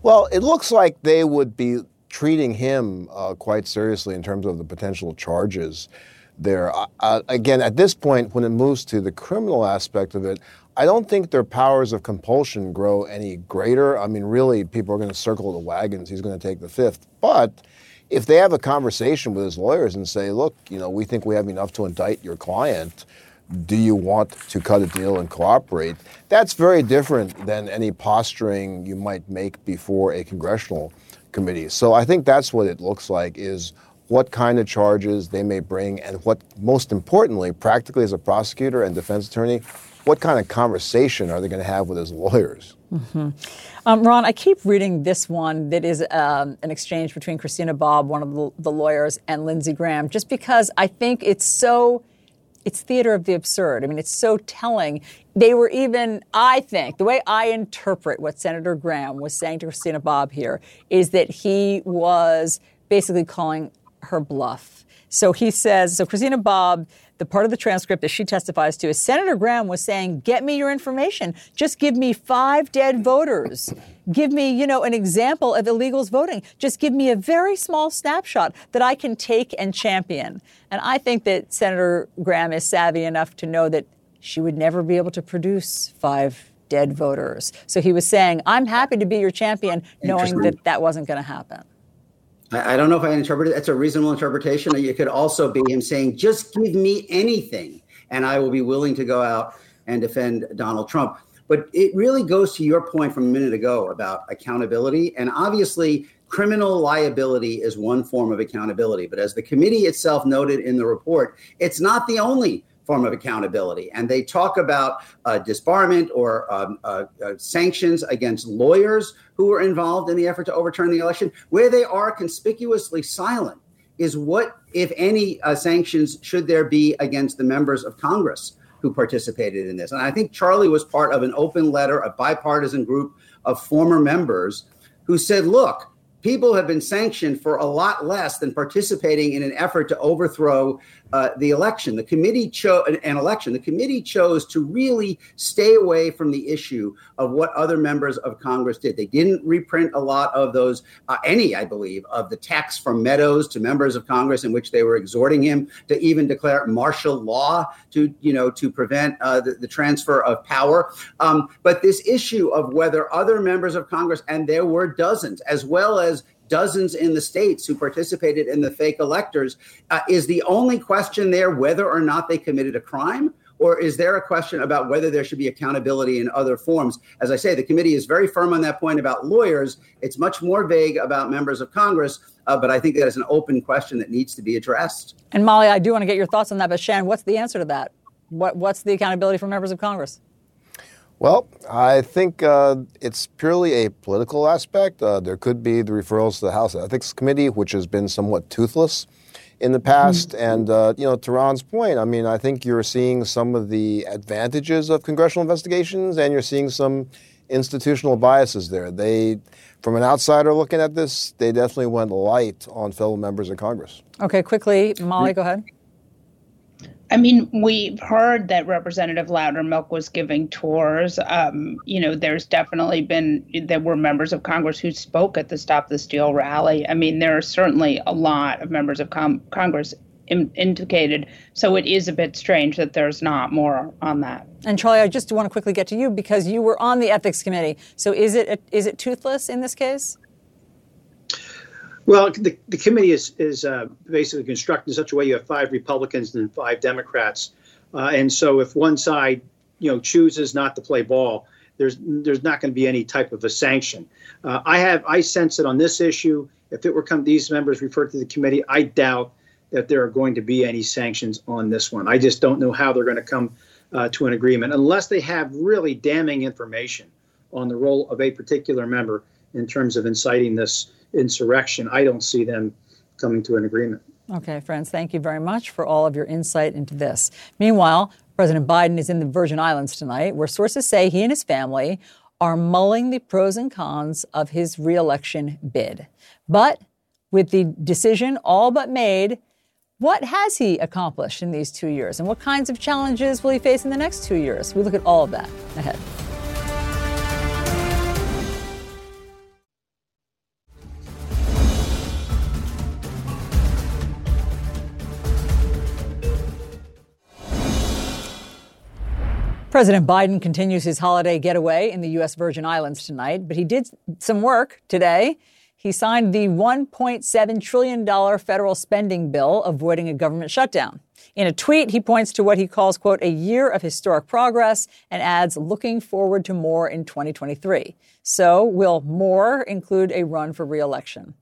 Well, it looks like they would be treating him quite seriously in terms of the potential charges there. Again, at this point, when it moves to the criminal aspect of it, I don't think their powers of compulsion grow any greater. I mean, really, people are going to circle the wagons. He's going to take the fifth. But if they have a conversation with his lawyers and say, look, you know, we think we have enough to indict your client. Do you want to cut a deal and cooperate? That's very different than any posturing you might make before a congressional committee. So I think that's what it looks like, is what kind of charges they may bring, and what, most importantly, practically as a prosecutor and defense attorney, what kind of conversation are they going to have with his lawyers? Mm-hmm. Ron, I keep reading this one that is an exchange between Christina Bobb, one of the lawyers, and Lindsey Graham, just because I think it's theater of the absurd. I mean, it's so telling. They were even, I think, the way I interpret what Senator Graham was saying to Christina Bobb here is that he was basically calling her bluff. So he says, Christina Bobb, the part of the transcript that she testifies to is Senator Graham was saying, get me your information. Just give me 5 dead voters. Give me, you know, an example of illegals voting. Just give me a very small snapshot that I can take and champion. And I think that Senator Graham is savvy enough to know that she would never be able to produce 5 dead voters. So he was saying, I'm happy to be your champion, knowing that that wasn't going to happen. I don't know if I interpret it. That's a reasonable interpretation. It could also be him saying, just give me anything, and I will be willing to go out and defend Donald Trump. But it really goes to your point from a minute ago about accountability. And obviously, Criminal liability is one form of accountability. But as the committee itself noted in the report, it's not the only form of accountability. And they talk about disbarment or sanctions against lawyers who were involved in the effort to overturn the election. Where they are conspicuously silent is what, if any, sanctions should there be against the members of Congress who participated in this. And I think Charlie was part of an open letter, a bipartisan group of former members who said, look, people have been sanctioned for a lot less than participating in an effort to overthrow the election. The committee chose an election. The committee chose to really stay away from the issue of what other members of Congress did. They didn't reprint a lot of those, I believe, of the texts from Meadows to members of Congress in which they were exhorting him to even declare martial law to prevent the transfer of power. But this issue of whether other members of Congress, and there were dozens, as well as dozens in the states who participated in the fake electors, is the only question there whether or not they committed a crime, or is there a question about whether there should be accountability in other forms? As I say, the committee is very firm on that point about lawyers. It's much more vague about members of Congress, but I think that is an open question that needs to be addressed. And Molly, I do want to get your thoughts on that, but Shan, what's the answer to that? What's the accountability for members of Congress? Well, I think it's purely a political aspect. There could be the referrals to the House Ethics Committee, which has been somewhat toothless in the past. Mm-hmm. And, to Ron's point, I mean, I think you're seeing some of the advantages of congressional investigations, and you're seeing some institutional biases there. They, from an outsider looking at this, they definitely went light on fellow members of Congress. Okay, quickly, Molly, go ahead. I mean, we've heard that Representative Loudermilk was giving tours. There's definitely been, there were members of Congress who spoke at the Stop the Steal rally. I mean, there are certainly a lot of members of Congress indicated. So it is a bit strange that there's not more on that. And Charlie, I just want to quickly get to you because you were on the Ethics Committee. So is it toothless in this case? Well, the committee is basically constructed in such a way you have 5 Republicans and 5 Democrats. And so if one side, chooses not to play ball, there's not going to be any type of a sanction. I sense that on this issue, if it were these members referred to the committee, I doubt that there are going to be any sanctions on this one. I just don't know how they're going to come to an agreement unless they have really damning information on the role of a particular member in terms of inciting this insurrection. I don't see them coming to an agreement. Okay, friends, thank you very much for all of your insight into this. Meanwhile, President Biden is in the Virgin Islands tonight, where sources say he and his family are mulling the pros and cons of his reelection bid. But with the decision all but made, what has he accomplished in these 2 years? And what kinds of challenges will he face in the next 2 years? We look at all of that ahead. President Biden continues his holiday getaway in the U.S. Virgin Islands tonight, but he did some work today. He signed the $1.7 trillion federal spending bill, avoiding a government shutdown. In a tweet, he points to what he calls, quote, a year of historic progress, and adds, looking forward to more in 2023. So will more include a run for re-election?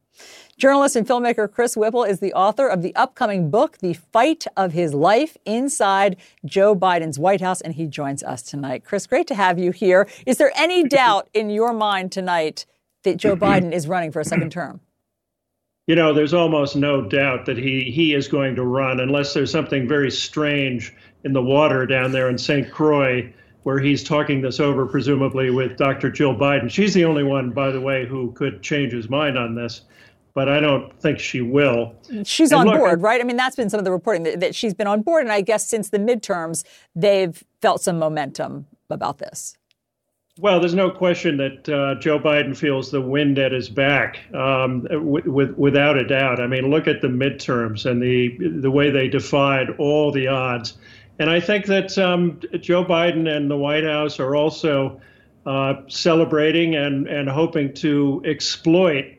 Journalist and filmmaker Chris Whipple is the author of the upcoming book, The Fight of His Life, Inside Joe Biden's White House, and he joins us tonight. Chris, great to have you here. Is there any doubt in your mind tonight that Joe Biden is running for a second term? There's almost no doubt that he is going to run, unless there's something very strange in the water down there in St. Croix, where he's talking this over, presumably, with Dr. Jill Biden. She's the only one, by the way, who could change his mind on this, but I don't think she will. She's on board, right? I mean, that's been some of the reporting that she's been on board, and I guess since the midterms, they've felt some momentum about this. Well, there's no question that Joe Biden feels the wind at his back, without a doubt. I mean, look at the midterms and the way they defied all the odds. And I think that Joe Biden and the White House are also celebrating and hoping to exploit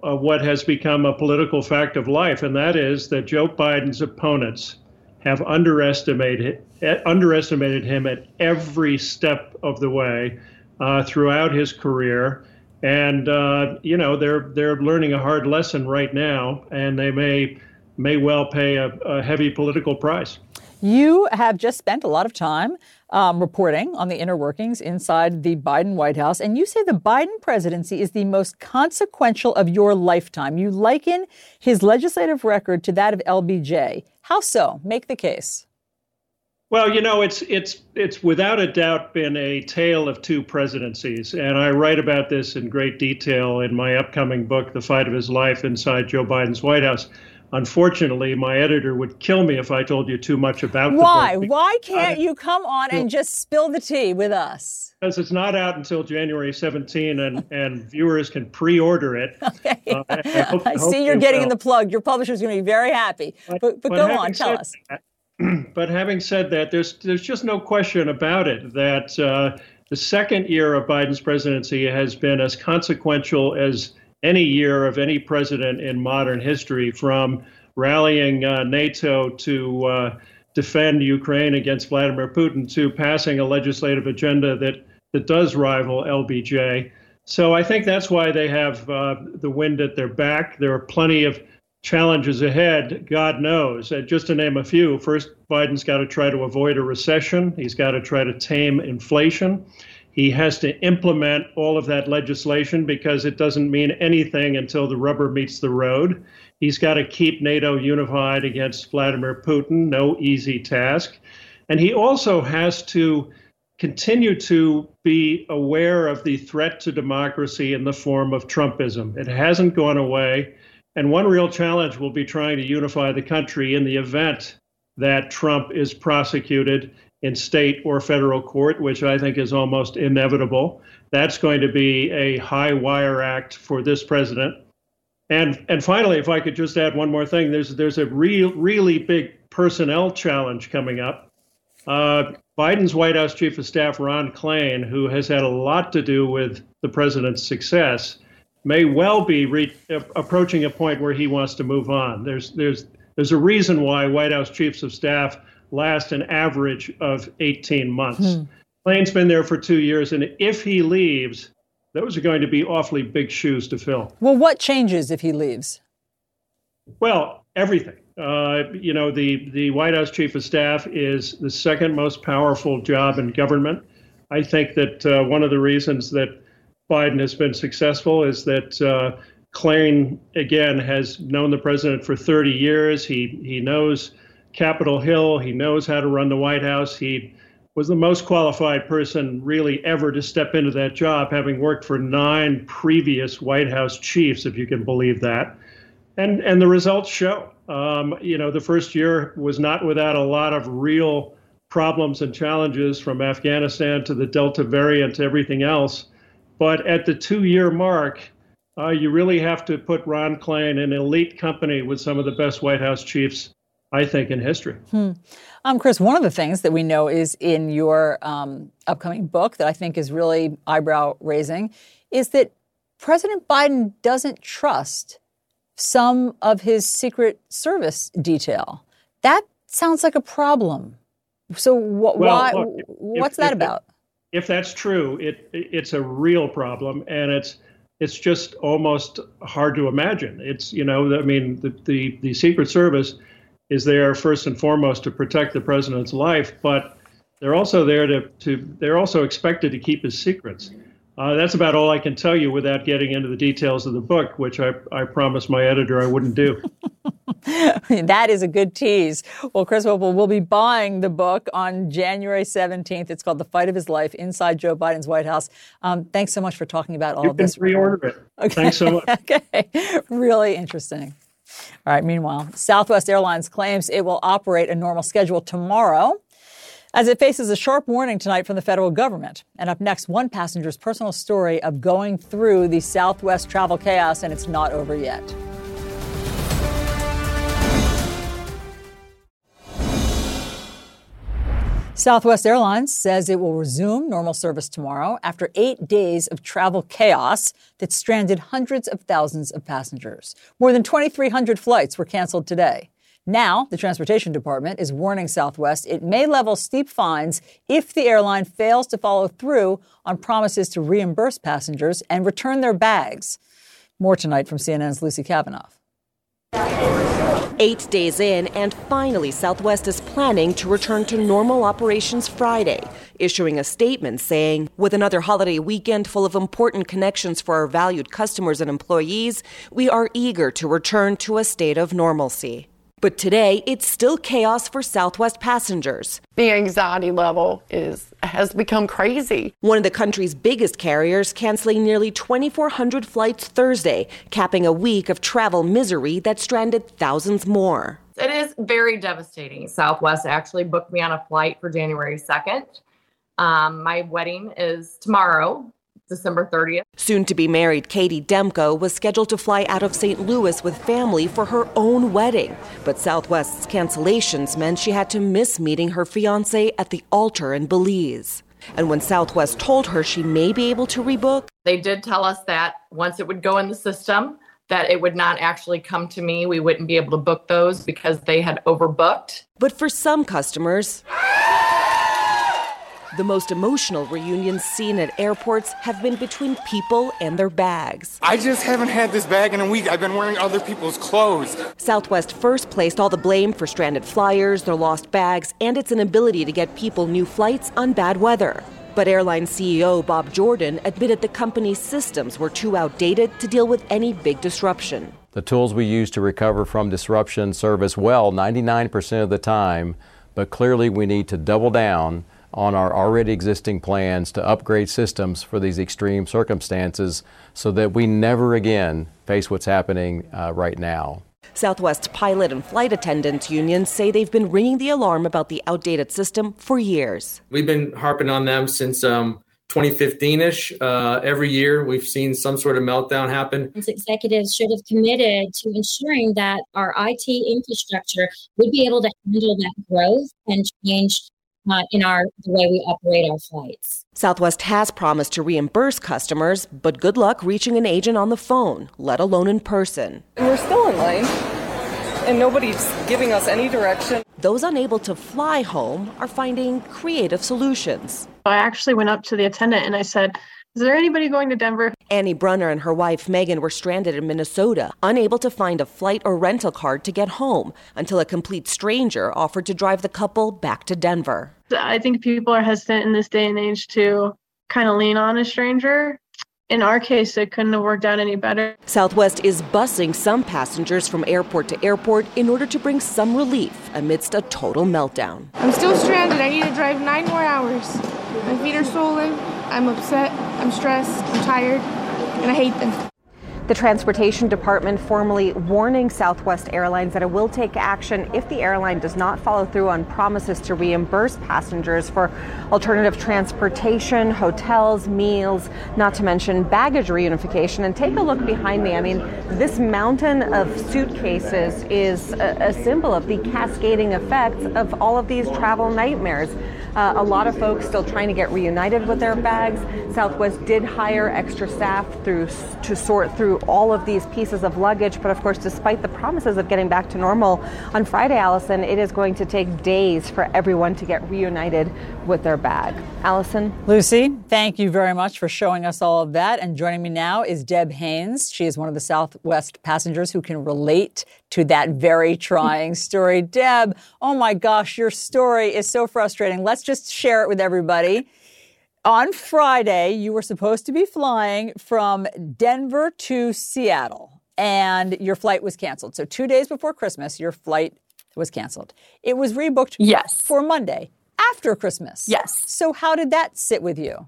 what has become a political fact of life, and that is that Joe Biden's opponents have underestimated him at every step of the way throughout his career. And, you know, they're learning a hard lesson right now, and they may well pay a heavy political price. You have just spent a lot of time reporting on the inner workings inside the Biden White House, and you say the Biden presidency is the most consequential of your lifetime. You liken his legislative record to that of LBJ. How so? Make the case. Well, you know, it's without a doubt been a tale of two presidencies, and I write about this in great detail in my upcoming book, The Fight of His Life Inside Joe Biden's White House. Unfortunately, my editor would kill me if I told you too much about the book. Why? Why can't you come on and just spill the tea with us? Because it's not out until January 17, and viewers can pre-order it. Okay. I hope you're getting in the plug. Your publisher's going to be very happy. But go on, tell us. But having said that, there's just no question about it that the second year of Biden's presidency has been as consequential as any year of any president in modern history, from rallying NATO to defend Ukraine against Vladimir Putin to passing a legislative agenda that does rival LBJ. So I think that's why they have the wind at their back. There are plenty of challenges ahead, God knows. Just to name a few, first, Biden's got to try to avoid a recession. He's got to try to tame inflation. He has to implement all of that legislation because it doesn't mean anything until the rubber meets the road. He's got to keep NATO unified against Vladimir Putin, no easy task. And he also has to continue to be aware of the threat to democracy in the form of Trumpism. It hasn't gone away. And one real challenge will be trying to unify the country in the event that Trump is prosecuted in state or federal court, which I think is almost inevitable. That's going to be a high wire act for this president. And finally, if I could just add one more thing, there's a really big personnel challenge coming up. Biden's White House Chief of Staff, Ron Klain, who has had a lot to do with the president's success, may well be approaching a point where he wants to move on. There's a reason why White House chiefs of staff last an average of 18 months. Klain's been there for 2 years, and if he leaves, those are going to be awfully big shoes to fill. Well, what changes if he leaves? Well, everything. You know, the White House chief of staff is the second most powerful job in government. I think that one of the reasons that Biden has been successful is that Klain, again, has known the president for 30 years. He knows Capitol Hill. He knows how to run the White House. He was the most qualified person really ever to step into that job, having worked for 9 previous White House chiefs, if you can believe that. And the results show. You know, the first year was not without a lot of real problems and challenges, from Afghanistan to the Delta variant to everything else. But at the 2-year mark, you really have to put Ron Klain in elite company with some of the best White House chiefs, I think, in history. Chris, one of the things that we know is in your upcoming book that I think is really eyebrow-raising is that President Biden doesn't trust some of his Secret Service detail. That sounds like a problem. So what's that about? If that's true, it's a real problem, and it's just almost hard to imagine. It's, you know, I mean, the Secret Service is there first and foremost to protect the president's life, but they're also there they're also expected to keep his secrets. That's about all I can tell you without getting into the details of the book, which I promised my editor I wouldn't do. That is a good tease. Well, Chris Whittingham will be buying the book on January 17th. It's called The Fight of His Life Inside Joe Biden's White House. Thanks so much for talking about all of this. You can pre-order it. Okay. Thanks so much. Okay. Really interesting. All right. Meanwhile, Southwest Airlines claims it will operate a normal schedule tomorrow, as it faces a sharp warning tonight from the federal government. And up next, one passenger's personal story of going through the Southwest travel chaos, and it's not over yet. Southwest Airlines says it will resume normal service tomorrow after 8 days of travel chaos that stranded hundreds of thousands of passengers. More than 2,300 flights were canceled today. Now, the Transportation Department is warning Southwest it may level steep fines if the airline fails to follow through on promises to reimburse passengers and return their bags. More tonight from CNN's Lucy Cavanaugh. 8 days in, and finally Southwest is planning to return to normal operations Friday, issuing a statement saying, with another holiday weekend full of important connections for our valued customers and employees, we are eager to return to a state of normalcy. But today, it's still chaos for Southwest passengers. The anxiety level has become crazy. One of the country's biggest carriers canceling nearly 2,400 flights Thursday, capping a week of travel misery that stranded thousands more. It is very devastating. Southwest actually booked me on a flight for January 2nd. My wedding is tomorrow. December 30th. Soon-to-be married Katie Demko was scheduled to fly out of St. Louis with family for her own wedding, but Southwest's cancellations meant she had to miss meeting her fiancé at the altar in Belize. And when Southwest told her she may be able to rebook, they did tell us that once it would go in the system, that it would not actually come to me. We wouldn't be able to book those because they had overbooked. But for some customers... The most emotional reunions seen at airports have been between people and their bags. I just haven't had this bag in a week. I've been wearing other people's clothes. Southwest first placed all the blame for stranded flyers, their lost bags, and its inability to get people new flights on bad weather. But airline CEO Bob Jordan admitted the company's systems were too outdated to deal with any big disruption. The tools we use to recover from disruption serve us well 99% of the time, but clearly we need to double down on our already existing plans to upgrade systems for these extreme circumstances so that we never again face what's happening right now. Southwest pilot and flight attendants unions say they've been ringing the alarm about the outdated system for years. We've been harping on them since 2015-ish. Every year we've seen some sort of meltdown happen. Executives should have committed to ensuring that our IT infrastructure would be able to handle that growth and change in the way we operate our flights. Southwest has promised to reimburse customers, but good luck reaching an agent on the phone, let alone in person. And we're still in line, and nobody's giving us any direction. Those unable to fly home are finding creative solutions. I actually went up to the attendant and I said, "Is there anybody going to Denver?" Annie Brunner and her wife, Megan, were stranded in Minnesota, unable to find a flight or rental car to get home until a complete stranger offered to drive the couple back to Denver. I think people are hesitant in this day and age to kind of lean on a stranger. In our case, it couldn't have worked out any better. Southwest is busing some passengers from airport to airport in order to bring some relief amidst a total meltdown. I'm still stranded. I need to drive 9 more hours. My feet are swollen. I'm upset, I'm stressed, I'm tired, and I hate them. The Transportation Department formally warning Southwest Airlines that it will take action if the airline does not follow through on promises to reimburse passengers for alternative transportation, hotels, meals, not to mention baggage reunification. And take a look behind me. I mean, this mountain of suitcases is a symbol of the cascading effects of all of these travel nightmares. A lot of folks still trying to get reunited with their bags. Southwest did hire extra staff to sort through all of these pieces of luggage. But of course, despite the promises of getting back to normal on Friday, Alisyn, it is going to take days for everyone to get reunited with their bag. Alisyn? Lucy, thank you very much for showing us all of that. And joining me now is Deb Haynes. She is one of the Southwest passengers who can relate to that very trying story. Deb, oh my gosh, your story is so frustrating. Let's just share it with everybody. On Friday, you were supposed to be flying from Denver to Seattle, and your flight was canceled. So 2 days before Christmas, your flight was canceled. It was rebooked for Monday after Christmas. Yes. So how did that sit with you?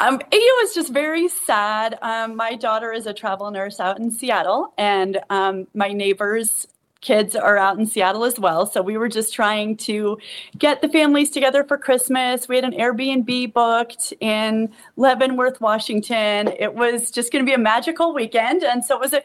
It was just very sad. My daughter is a travel nurse out in Seattle, and my neighbor's kids are out in Seattle as well. So we were just trying to get the families together for Christmas. We had an Airbnb booked in Leavenworth, Washington. It was just going to be a magical weekend. And so it was a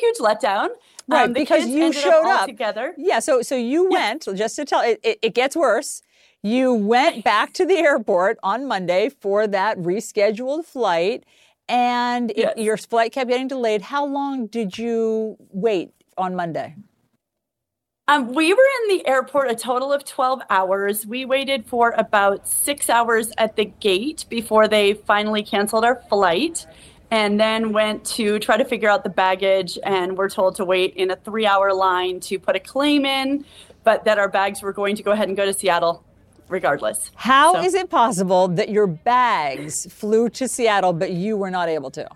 huge letdown. Right, because you showed up all together. Yeah, so you went, just to tell, it gets worse. You went back to the airport on Monday for that rescheduled flight. And your flight kept getting delayed. How long did you wait on Monday? We were in the airport a total of 12 hours. We waited for about 6 hours at the gate before they finally canceled our flight, and then went to try to figure out the baggage, and were told to wait in a 3-hour line to put a claim in, but that our bags were going to go ahead and go to Seattle regardless. How is it possible that your bags flew to Seattle, but you were not able to?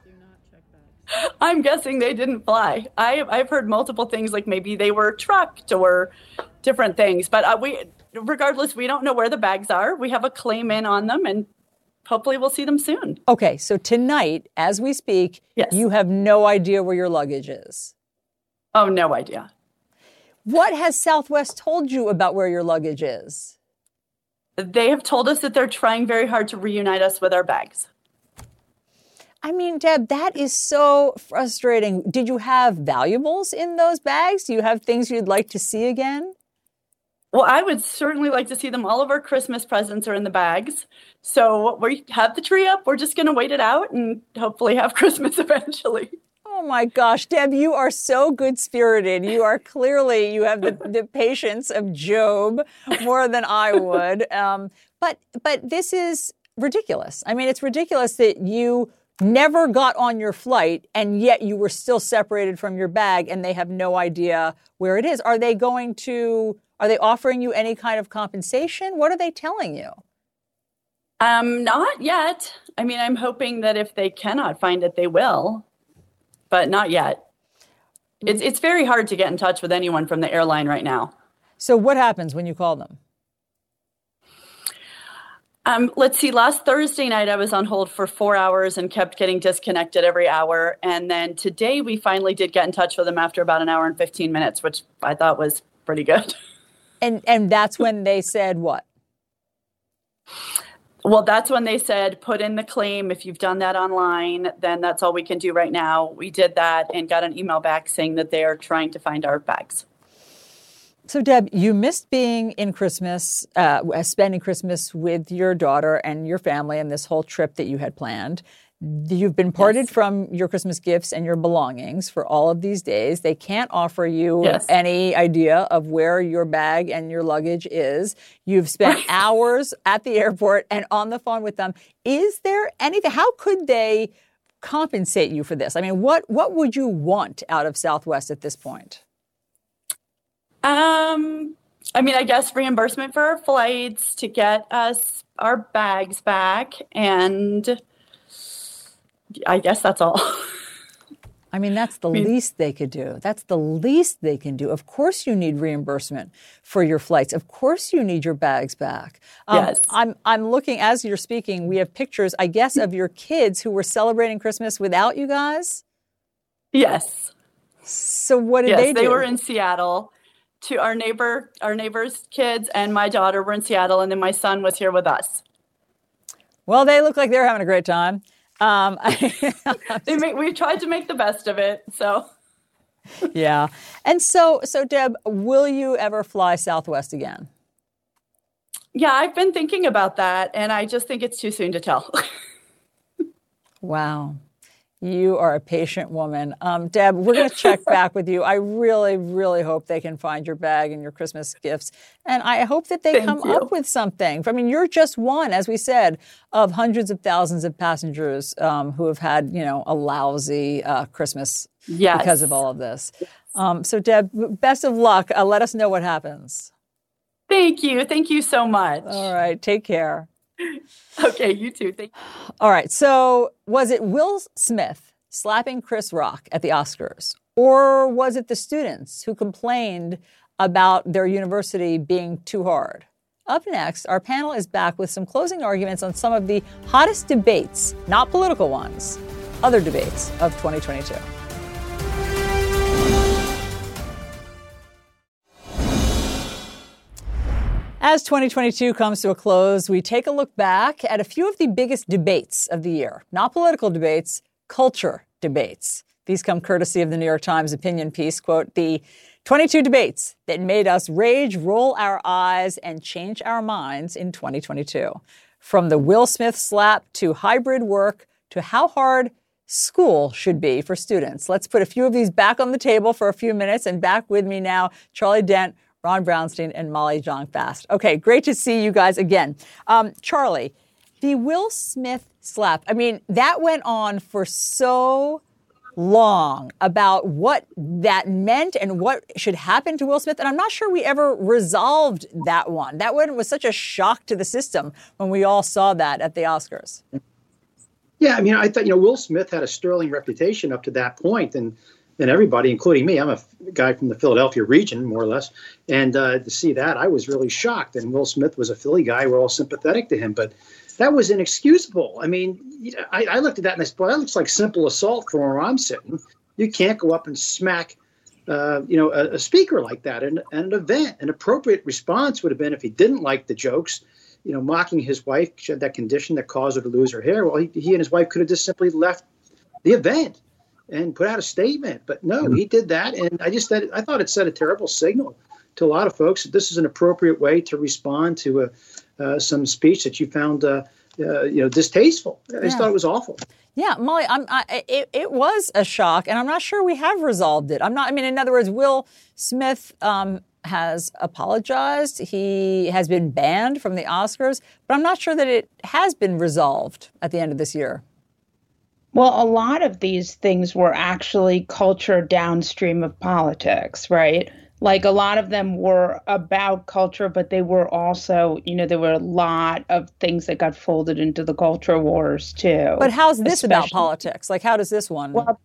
I'm guessing they didn't fly. I've heard multiple things, like maybe they were trucked or different things. But regardless, we don't know where the bags are. We have a claim in on them, and hopefully we'll see them soon. Okay, so tonight, as we speak, yes, you have no idea where your luggage is. Oh, no idea. What has Southwest told you about where your luggage is? They have told us that they're trying very hard to reunite us with our bags. I mean, Deb, that is so frustrating. Did you have valuables in those bags? Do you have things you'd like to see again? Well, I would certainly like to see them. All of our Christmas presents are in the bags. So we have the tree up. We're just going to wait it out and hopefully have Christmas eventually. Oh, my gosh, Deb, you are so good-spirited. You are clearly, you have the patience of Job more than I would. But this is ridiculous. I mean, it's ridiculous that you never got on your flight, and yet you were still separated from your bag, and they have no idea where it is. Are they offering you any kind of compensation? What are they telling you? Not yet. I mean, I'm hoping that if they cannot find it, they will. But not yet. It's very hard to get in touch with anyone from the airline right now. So what happens when you call them? Let's see. Last Thursday night, I was on hold for 4 hours and kept getting disconnected every hour. And then today, we finally did get in touch with them after about an hour and 15 minutes, which I thought was pretty good. And that's when they said what? Well, that's when they said, put in the claim. If you've done that online, then that's all we can do right now. We did that and got an email back saying that they are trying to find our bags. So, Deb, you missed being in Christmas, spending Christmas with your daughter and your family and this whole trip that you had planned. You've been parted from your Christmas gifts and your belongings for all of these days. They can't offer you any idea of where your bag and your luggage is. You've spent hours at the airport and on the phone with them. Is there anything? How could they compensate you for this? I mean, what would you want out of Southwest at this point? I mean, I guess reimbursement for our flights to get us our bags back, and I guess that's all. I mean, that's the least they could do. That's the least they can do. Of course you need reimbursement for your flights. Of course you need your bags back. I'm looking, as you're speaking, we have pictures, I guess, of your kids who were celebrating Christmas without you guys? Yes. So what did they do? Yes, they were in Seattle. To our neighbor's kids and my daughter were in Seattle, and then my son was here with us. Well, they look like they're having a great time. We tried to make the best of it, so. Yeah. And so Deb, will you ever fly Southwest again? Yeah, I've been thinking about that, and I just think it's too soon to tell. Wow. You are a patient woman. Deb, we're going to check back with you. I really, really hope they can find your bag and your Christmas gifts. And I hope that they come up with something. I mean, you're just one, as we said, of hundreds of thousands of passengers who have had, a lousy Christmas because of all of this. So, Deb, best of luck. Let us know what happens. Thank you. Thank you so much. All right. Take care. Okay, you too. Thank you. All right. So was it Will Smith slapping Chris Rock at the Oscars, or was it the students who complained about their university being too hard? Up next, our panel is back with some closing arguments on some of the hottest debates, not political ones, other debates of 2022. As 2022 comes to a close, we take a look back at a few of the biggest debates of the year. Not political debates, culture debates. These come courtesy of the New York Times opinion piece, quote, the 22 debates that made us rage, roll our eyes, and change our minds in 2022. From the Will Smith slap to hybrid work to how hard school should be for students. Let's put a few of these back on the table for a few minutes. And back with me now, Charlie Dent, Ron Brownstein, and Molly Jong-Fast. Okay, great to see you guys again. Charlie, the Will Smith slap, I mean, that went on for so long about what that meant and what should happen to Will Smith. And I'm not sure we ever resolved that one. That one was such a shock to the system when we all saw that at the Oscars. Yeah, I mean, I thought, Will Smith had a sterling reputation up to that point, and everybody, including me, I'm a guy from the Philadelphia region, more or less, and to see that, I was really shocked. And Will Smith was a Philly guy. We're all sympathetic to him, but that was inexcusable. I mean, I looked at that and I said, well, that looks like simple assault from where I'm sitting. You can't go up and smack, a speaker like that at an event. An appropriate response would have been if he didn't like the jokes, mocking his wife, she had that condition that caused her to lose her hair. Well, he and his wife could have just simply left the event and put out a statement. But no, he did that. And I thought it sent a terrible signal to a lot of folks that this is an appropriate way to respond to some speech that you found, distasteful. I just thought it was awful. Yeah, Molly, it was a shock, and I'm not sure we have resolved it. In other words, Will Smith has apologized. He has been banned from the Oscars, but I'm not sure that it has been resolved at the end of this year. Well, a lot of these things were actually culture downstream of politics, right? Like a lot of them were about culture, but they were also, there were a lot of things that got folded into the culture wars, too. But how's this about politics? Like, how does this one? Well,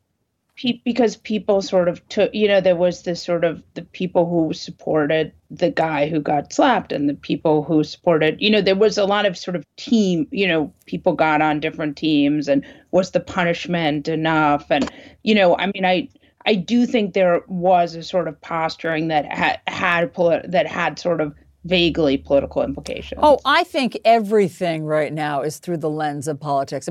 because people sort of took, there was this sort of the people who supported the guy who got slapped and the people who supported, there was a lot of sort of team, people got on different teams and was the punishment enough? And, I do think there was a sort of posturing that had sort of vaguely political implications. Oh, I think everything right now is through the lens of politics.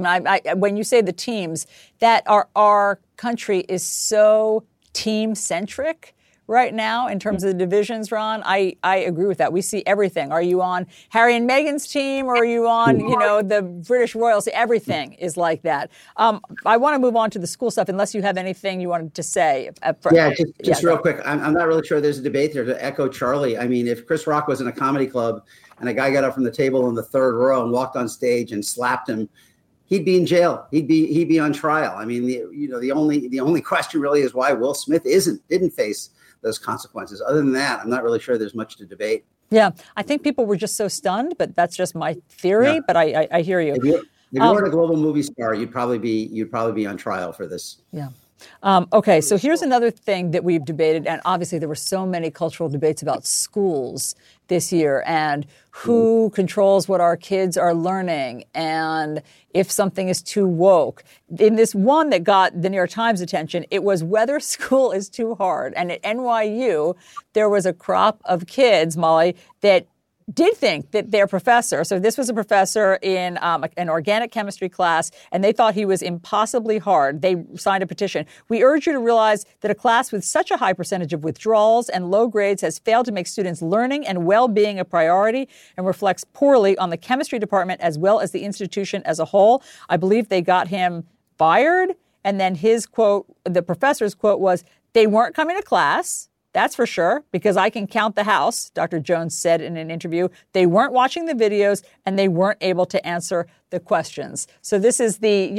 When you say the teams, that our country is so team-centric right now in terms of the divisions, Ron. I agree with that. We see everything. Are you on Harry and Meghan's team or are you on, the British royals? Everything is like that. I want to move on to the school stuff unless you have anything you wanted to say. Real quick. I'm not really sure there's a debate there. To echo Charlie, if Chris Rock was in a comedy club and a guy got up from the table in the third row and walked on stage and slapped him, he'd be in jail. He'd be on trial. The only question really is why Will Smith didn't face those consequences. Other than that, I'm not really sure there's much to debate. Yeah, I think people were just so stunned, but that's just my theory. Yeah. But I hear you. If you weren't a global movie star, you'd probably be on trial for this. Yeah. Okay, so here's another thing that we've debated, and obviously there were so many cultural debates about schools this year and who controls what our kids are learning and if something is too woke. In this one that got the New York Times attention, it was whether school is too hard. And at NYU, there was a crop of kids, Molly, that did think that their professor, so this was a professor in an organic chemistry class, and they thought he was impossibly hard. They signed a petition. We urge you to realize that a class with such a high percentage of withdrawals and low grades has failed to make students' learning and well-being a priority and reflects poorly on the chemistry department as well as the institution as a whole. I believe they got him fired. And then his quote, the professor's quote was, they weren't coming to class. That's for sure, because I can count the house, Dr. Jones said in an interview. They weren't watching the videos and they weren't able to answer the questions. So this is the,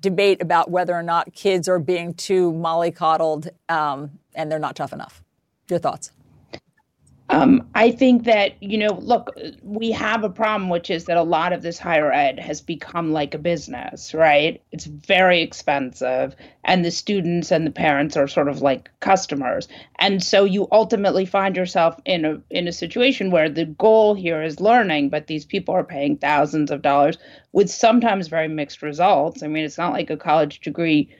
debate about whether or not kids are being too mollycoddled and they're not tough enough. Your thoughts? I think that, we have a problem, which is that a lot of this higher ed has become like a business, right? It's very expensive, and the students and the parents are sort of like customers. And so you ultimately find yourself in a situation where the goal here is learning, but these people are paying thousands of dollars with sometimes very mixed results. It's not like a college degree,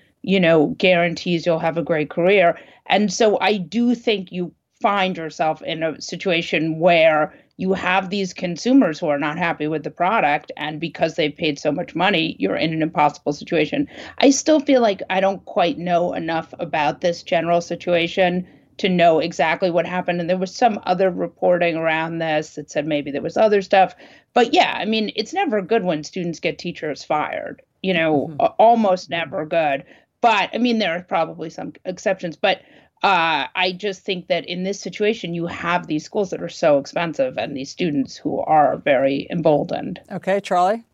guarantees you'll have a great career. And so I do think you find yourself in a situation where you have these consumers who are not happy with the product, and because they've paid so much money, you're in an impossible situation. I still feel like I don't quite know enough about this general situation to know exactly what happened. And there was some other reporting around this that said maybe there was other stuff. But it's never good when students get teachers fired, almost never good. But there are probably some exceptions. But I just think that in this situation, you have these schools that are so expensive and these students who are very emboldened. Okay, Charlie?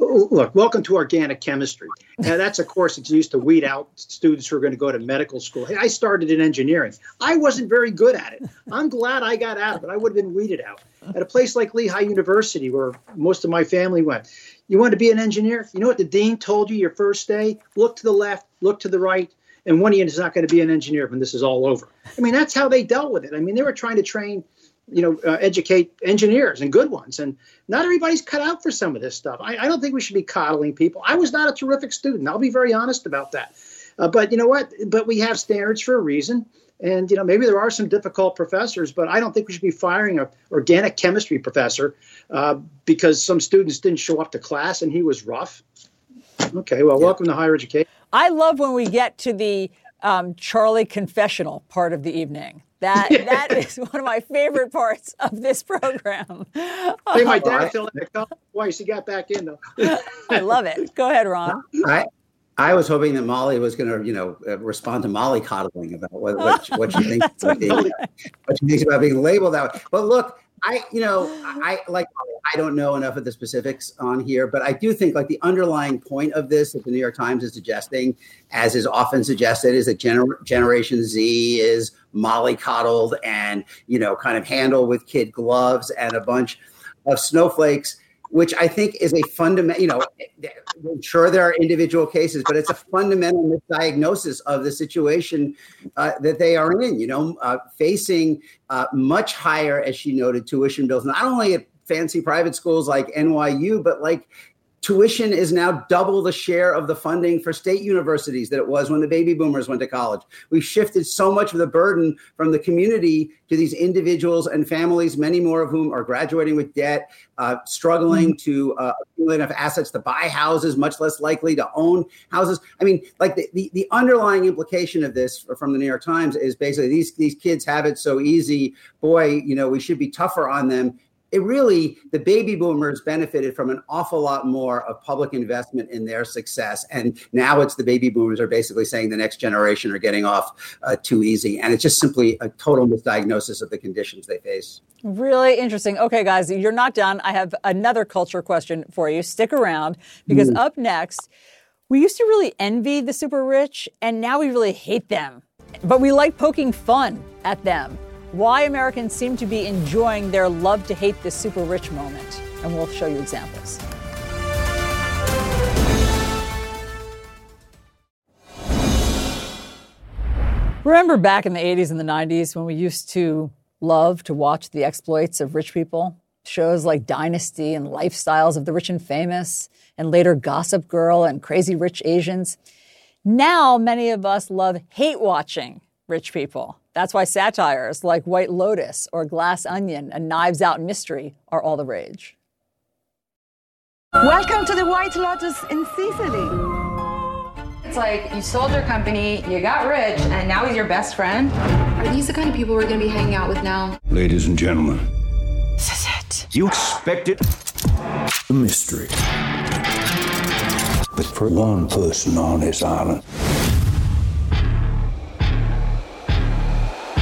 Look, welcome to organic chemistry. Now, that's a course that's used to weed out students who are going to go to medical school. Hey, I started in engineering. I wasn't very good at it. I'm glad I got out of it. I would have been weeded out. At a place like Lehigh University, where most of my family went, you want to be an engineer? You know what the dean told you your first day? Look to the left, look to the right, and one of you is not going to be an engineer when this is all over. I mean, that's how they dealt with it. I mean, they were trying to train educate engineers and good ones. And not everybody's cut out for some of this stuff. I don't think we should be coddling people. I was not a terrific student. I'll be very honest about that. But you know what? But we have standards for a reason. And, you know, maybe there are some difficult professors, but I don't think we should be firing an organic chemistry professor because some students didn't show up to class and he was rough. Okay, well, welcome to higher education. I love when we get to the Charlie confessional part of the evening. That is one of my favorite parts of this program. Hey, my dad filled in a couple twice. He got back in though. I love it. Go ahead, Ron. I was hoping that Molly was going to, respond to Molly coddling about what she thinks about being labeled that way. But look, I like Molly, I don't know enough of the specifics on here, but I do think like the underlying point of this that the New York Times is suggesting, as is often suggested, is that Generation Z is mollycoddled and, kind of handled with kid gloves and a bunch of snowflakes, which I think is a fundamental, sure there are individual cases, but it's a fundamental misdiagnosis of the situation that they are in, facing much higher, as she noted, tuition bills, not only at fancy private schools like NYU, but like tuition is now double the share of the funding for state universities that it was when the baby boomers went to college. We've shifted so much of the burden from the community to these individuals and families, many more of whom are graduating with debt, struggling to accumulate enough assets to buy houses, much less likely to own houses. I mean, like the underlying implication of this from the New York Times is basically these kids have it so easy. Boy, we should be tougher on them. It really, the baby boomers benefited from an awful lot more of public investment in their success. And now it's the baby boomers are basically saying the next generation are getting off too easy. And it's just simply a total misdiagnosis of the conditions they face. Really interesting. Okay, guys, you're not done. I have another culture question for you. Stick around because up next, we used to really envy the super rich and now we really hate them. But we like poking fun at them. Why Americans seem to be enjoying their love to hate this super rich moment. And we'll show you examples. Remember back in the 80s and the 90s when we used to love to watch the exploits of rich people? Shows like Dynasty and Lifestyles of the Rich and Famous, and later Gossip Girl and Crazy Rich Asians. Now many of us love hate watching rich people. That's why satires like White Lotus or Glass Onion and Knives Out mystery are all the rage. Welcome to the White Lotus in Sicily. It's like you sold your company, you got rich, and now he's your best friend. Are these the kind of people we're going to be hanging out with now? Ladies and gentlemen, this is it. You expected the mystery. But for one person on this island,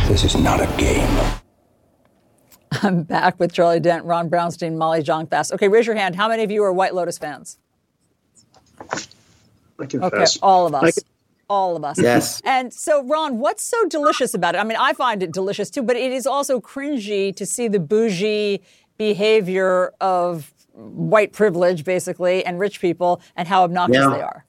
this is not a game. I'm back with Charlie Dent, Ron Brownstein, Molly Jong-Fast. Okay, raise your hand. How many of you are White Lotus fans? I confess. Okay, all of us. All of us. Yes. And so, Ron, what's so delicious about it? I mean, I find it delicious, too, but it is also cringy to see the bougie behavior of white privilege, basically, and rich people and how obnoxious they are.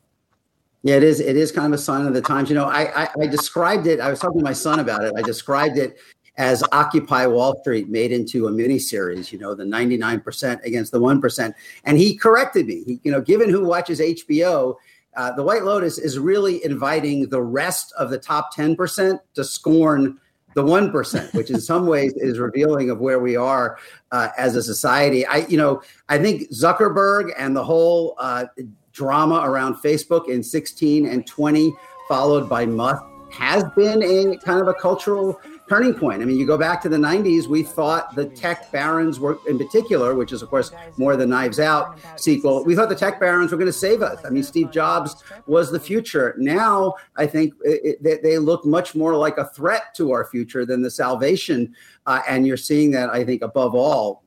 Yeah, it is. It is kind of a sign of the times. I described it. I was talking to my son about it. I described it as Occupy Wall Street made into a miniseries, the 99% against the 1%. And he corrected me. He, given who watches HBO, the White Lotus is really inviting the rest of the top 10% to scorn the 1%, which in some ways is revealing of where we are as a society. I think Zuckerberg and the whole drama around Facebook in 16 and 20, followed by Musk, has been a kind of a cultural turning point. I mean, you go back to the 90s, we thought the tech barons were, in particular, which is, of course, more the Knives Out sequel, we thought the tech barons were going to save us. I mean, Steve Jobs was the future. Now, I think they look much more like a threat to our future than the salvation. And you're seeing that, I think, above all,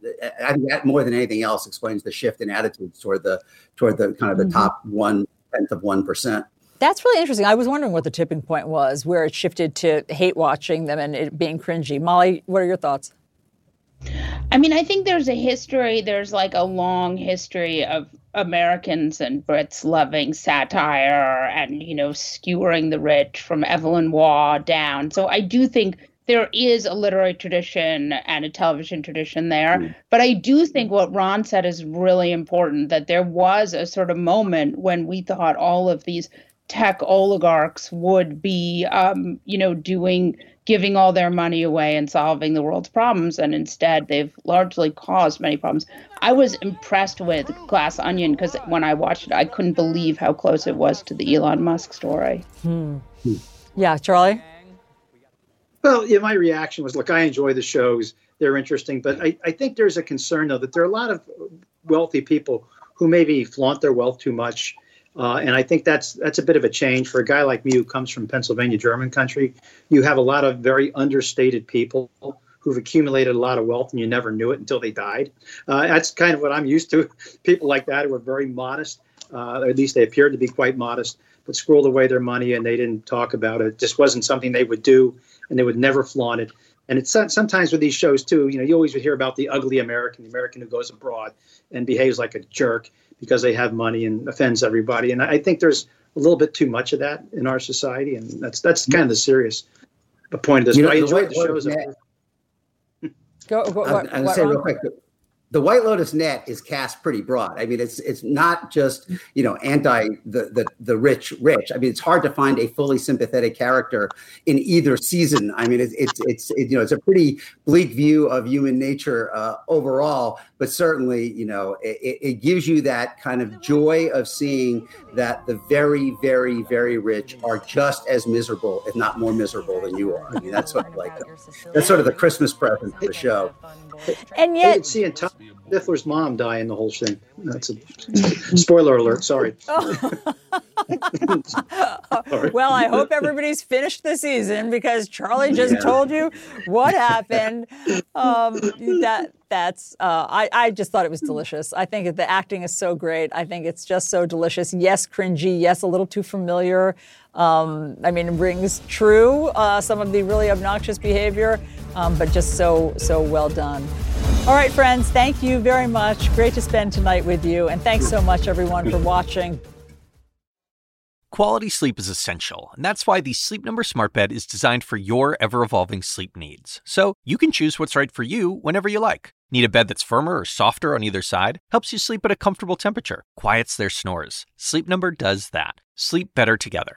I think that more than anything else explains the shift in attitudes toward the kind of the top 1/10 of 1%. That's really interesting. I was wondering what the tipping point was, where it shifted to hate watching them and it being cringy. Molly, what are your thoughts? I mean, I think there's a history. There's like a long history of Americans and Brits loving satire and, you know, skewering the rich from Evelyn Waugh down. So I do think there is a literary tradition and a television tradition there. But I do think what Ron said is really important, that there was a sort of moment when we thought all of these tech oligarchs would be, giving all their money away and solving the world's problems. And instead, they've largely caused many problems. I was impressed with Glass Onion because when I watched it, I couldn't believe how close it was to the Elon Musk story. Yeah, Charlie? Well, yeah, my reaction was, look, I enjoy the shows. They're interesting. But I think there's a concern, though, that there are a lot of wealthy people who maybe flaunt their wealth too much. And I think that's a bit of a change for a guy like me who comes from Pennsylvania, German country. You have a lot of very understated people who've accumulated a lot of wealth and you never knew it until they died. That's kind of what I'm used to. People like that who are very modest, or at least they appeared to be quite modest, but squirreled away their money and they didn't talk about it. It just wasn't something they would do and they would never flaunt it. And it's sometimes with these shows, too, you know, you always would hear about the ugly American, the American who goes abroad and behaves like a jerk because they have money and offends everybody. And I think there's a little bit too much of that in our society. And that's kind of the serious point of this. You know, I enjoyed the shows. I'm going to say real quick. The White Lotus net is cast pretty broad. I mean, it's not just, you know, anti the rich. I mean, it's hard to find a fully sympathetic character in either season. I mean, it's a pretty bleak view of human nature overall. But certainly, you know, it gives you that kind of joy of seeing that the very, very, very rich are just as miserable, if not more miserable, than you are. I mean, that's sort of like that's sort of the Christmas present of the show. And yet, Stifler's mom die in the whole thing. That's a spoiler alert. Sorry. Well, I hope everybody's finished the season because Charlie just told you what happened. I just thought it was delicious. I think that the acting is so great. I think it's just so delicious. Yes, cringy. Yes, a little too familiar. I mean, it rings true, some of the really obnoxious behavior, but just so well done. All right, friends, thank you very much. Great to spend tonight with you. And thanks so much, everyone, for watching. Quality sleep is essential, and that's why the Sleep Number Smart Bed is designed for your ever-evolving sleep needs. So you can choose what's right for you whenever you like. Need a bed that's firmer or softer on either side? Helps you sleep at a comfortable temperature. Quiets their snores. Sleep Number does that. Sleep better together.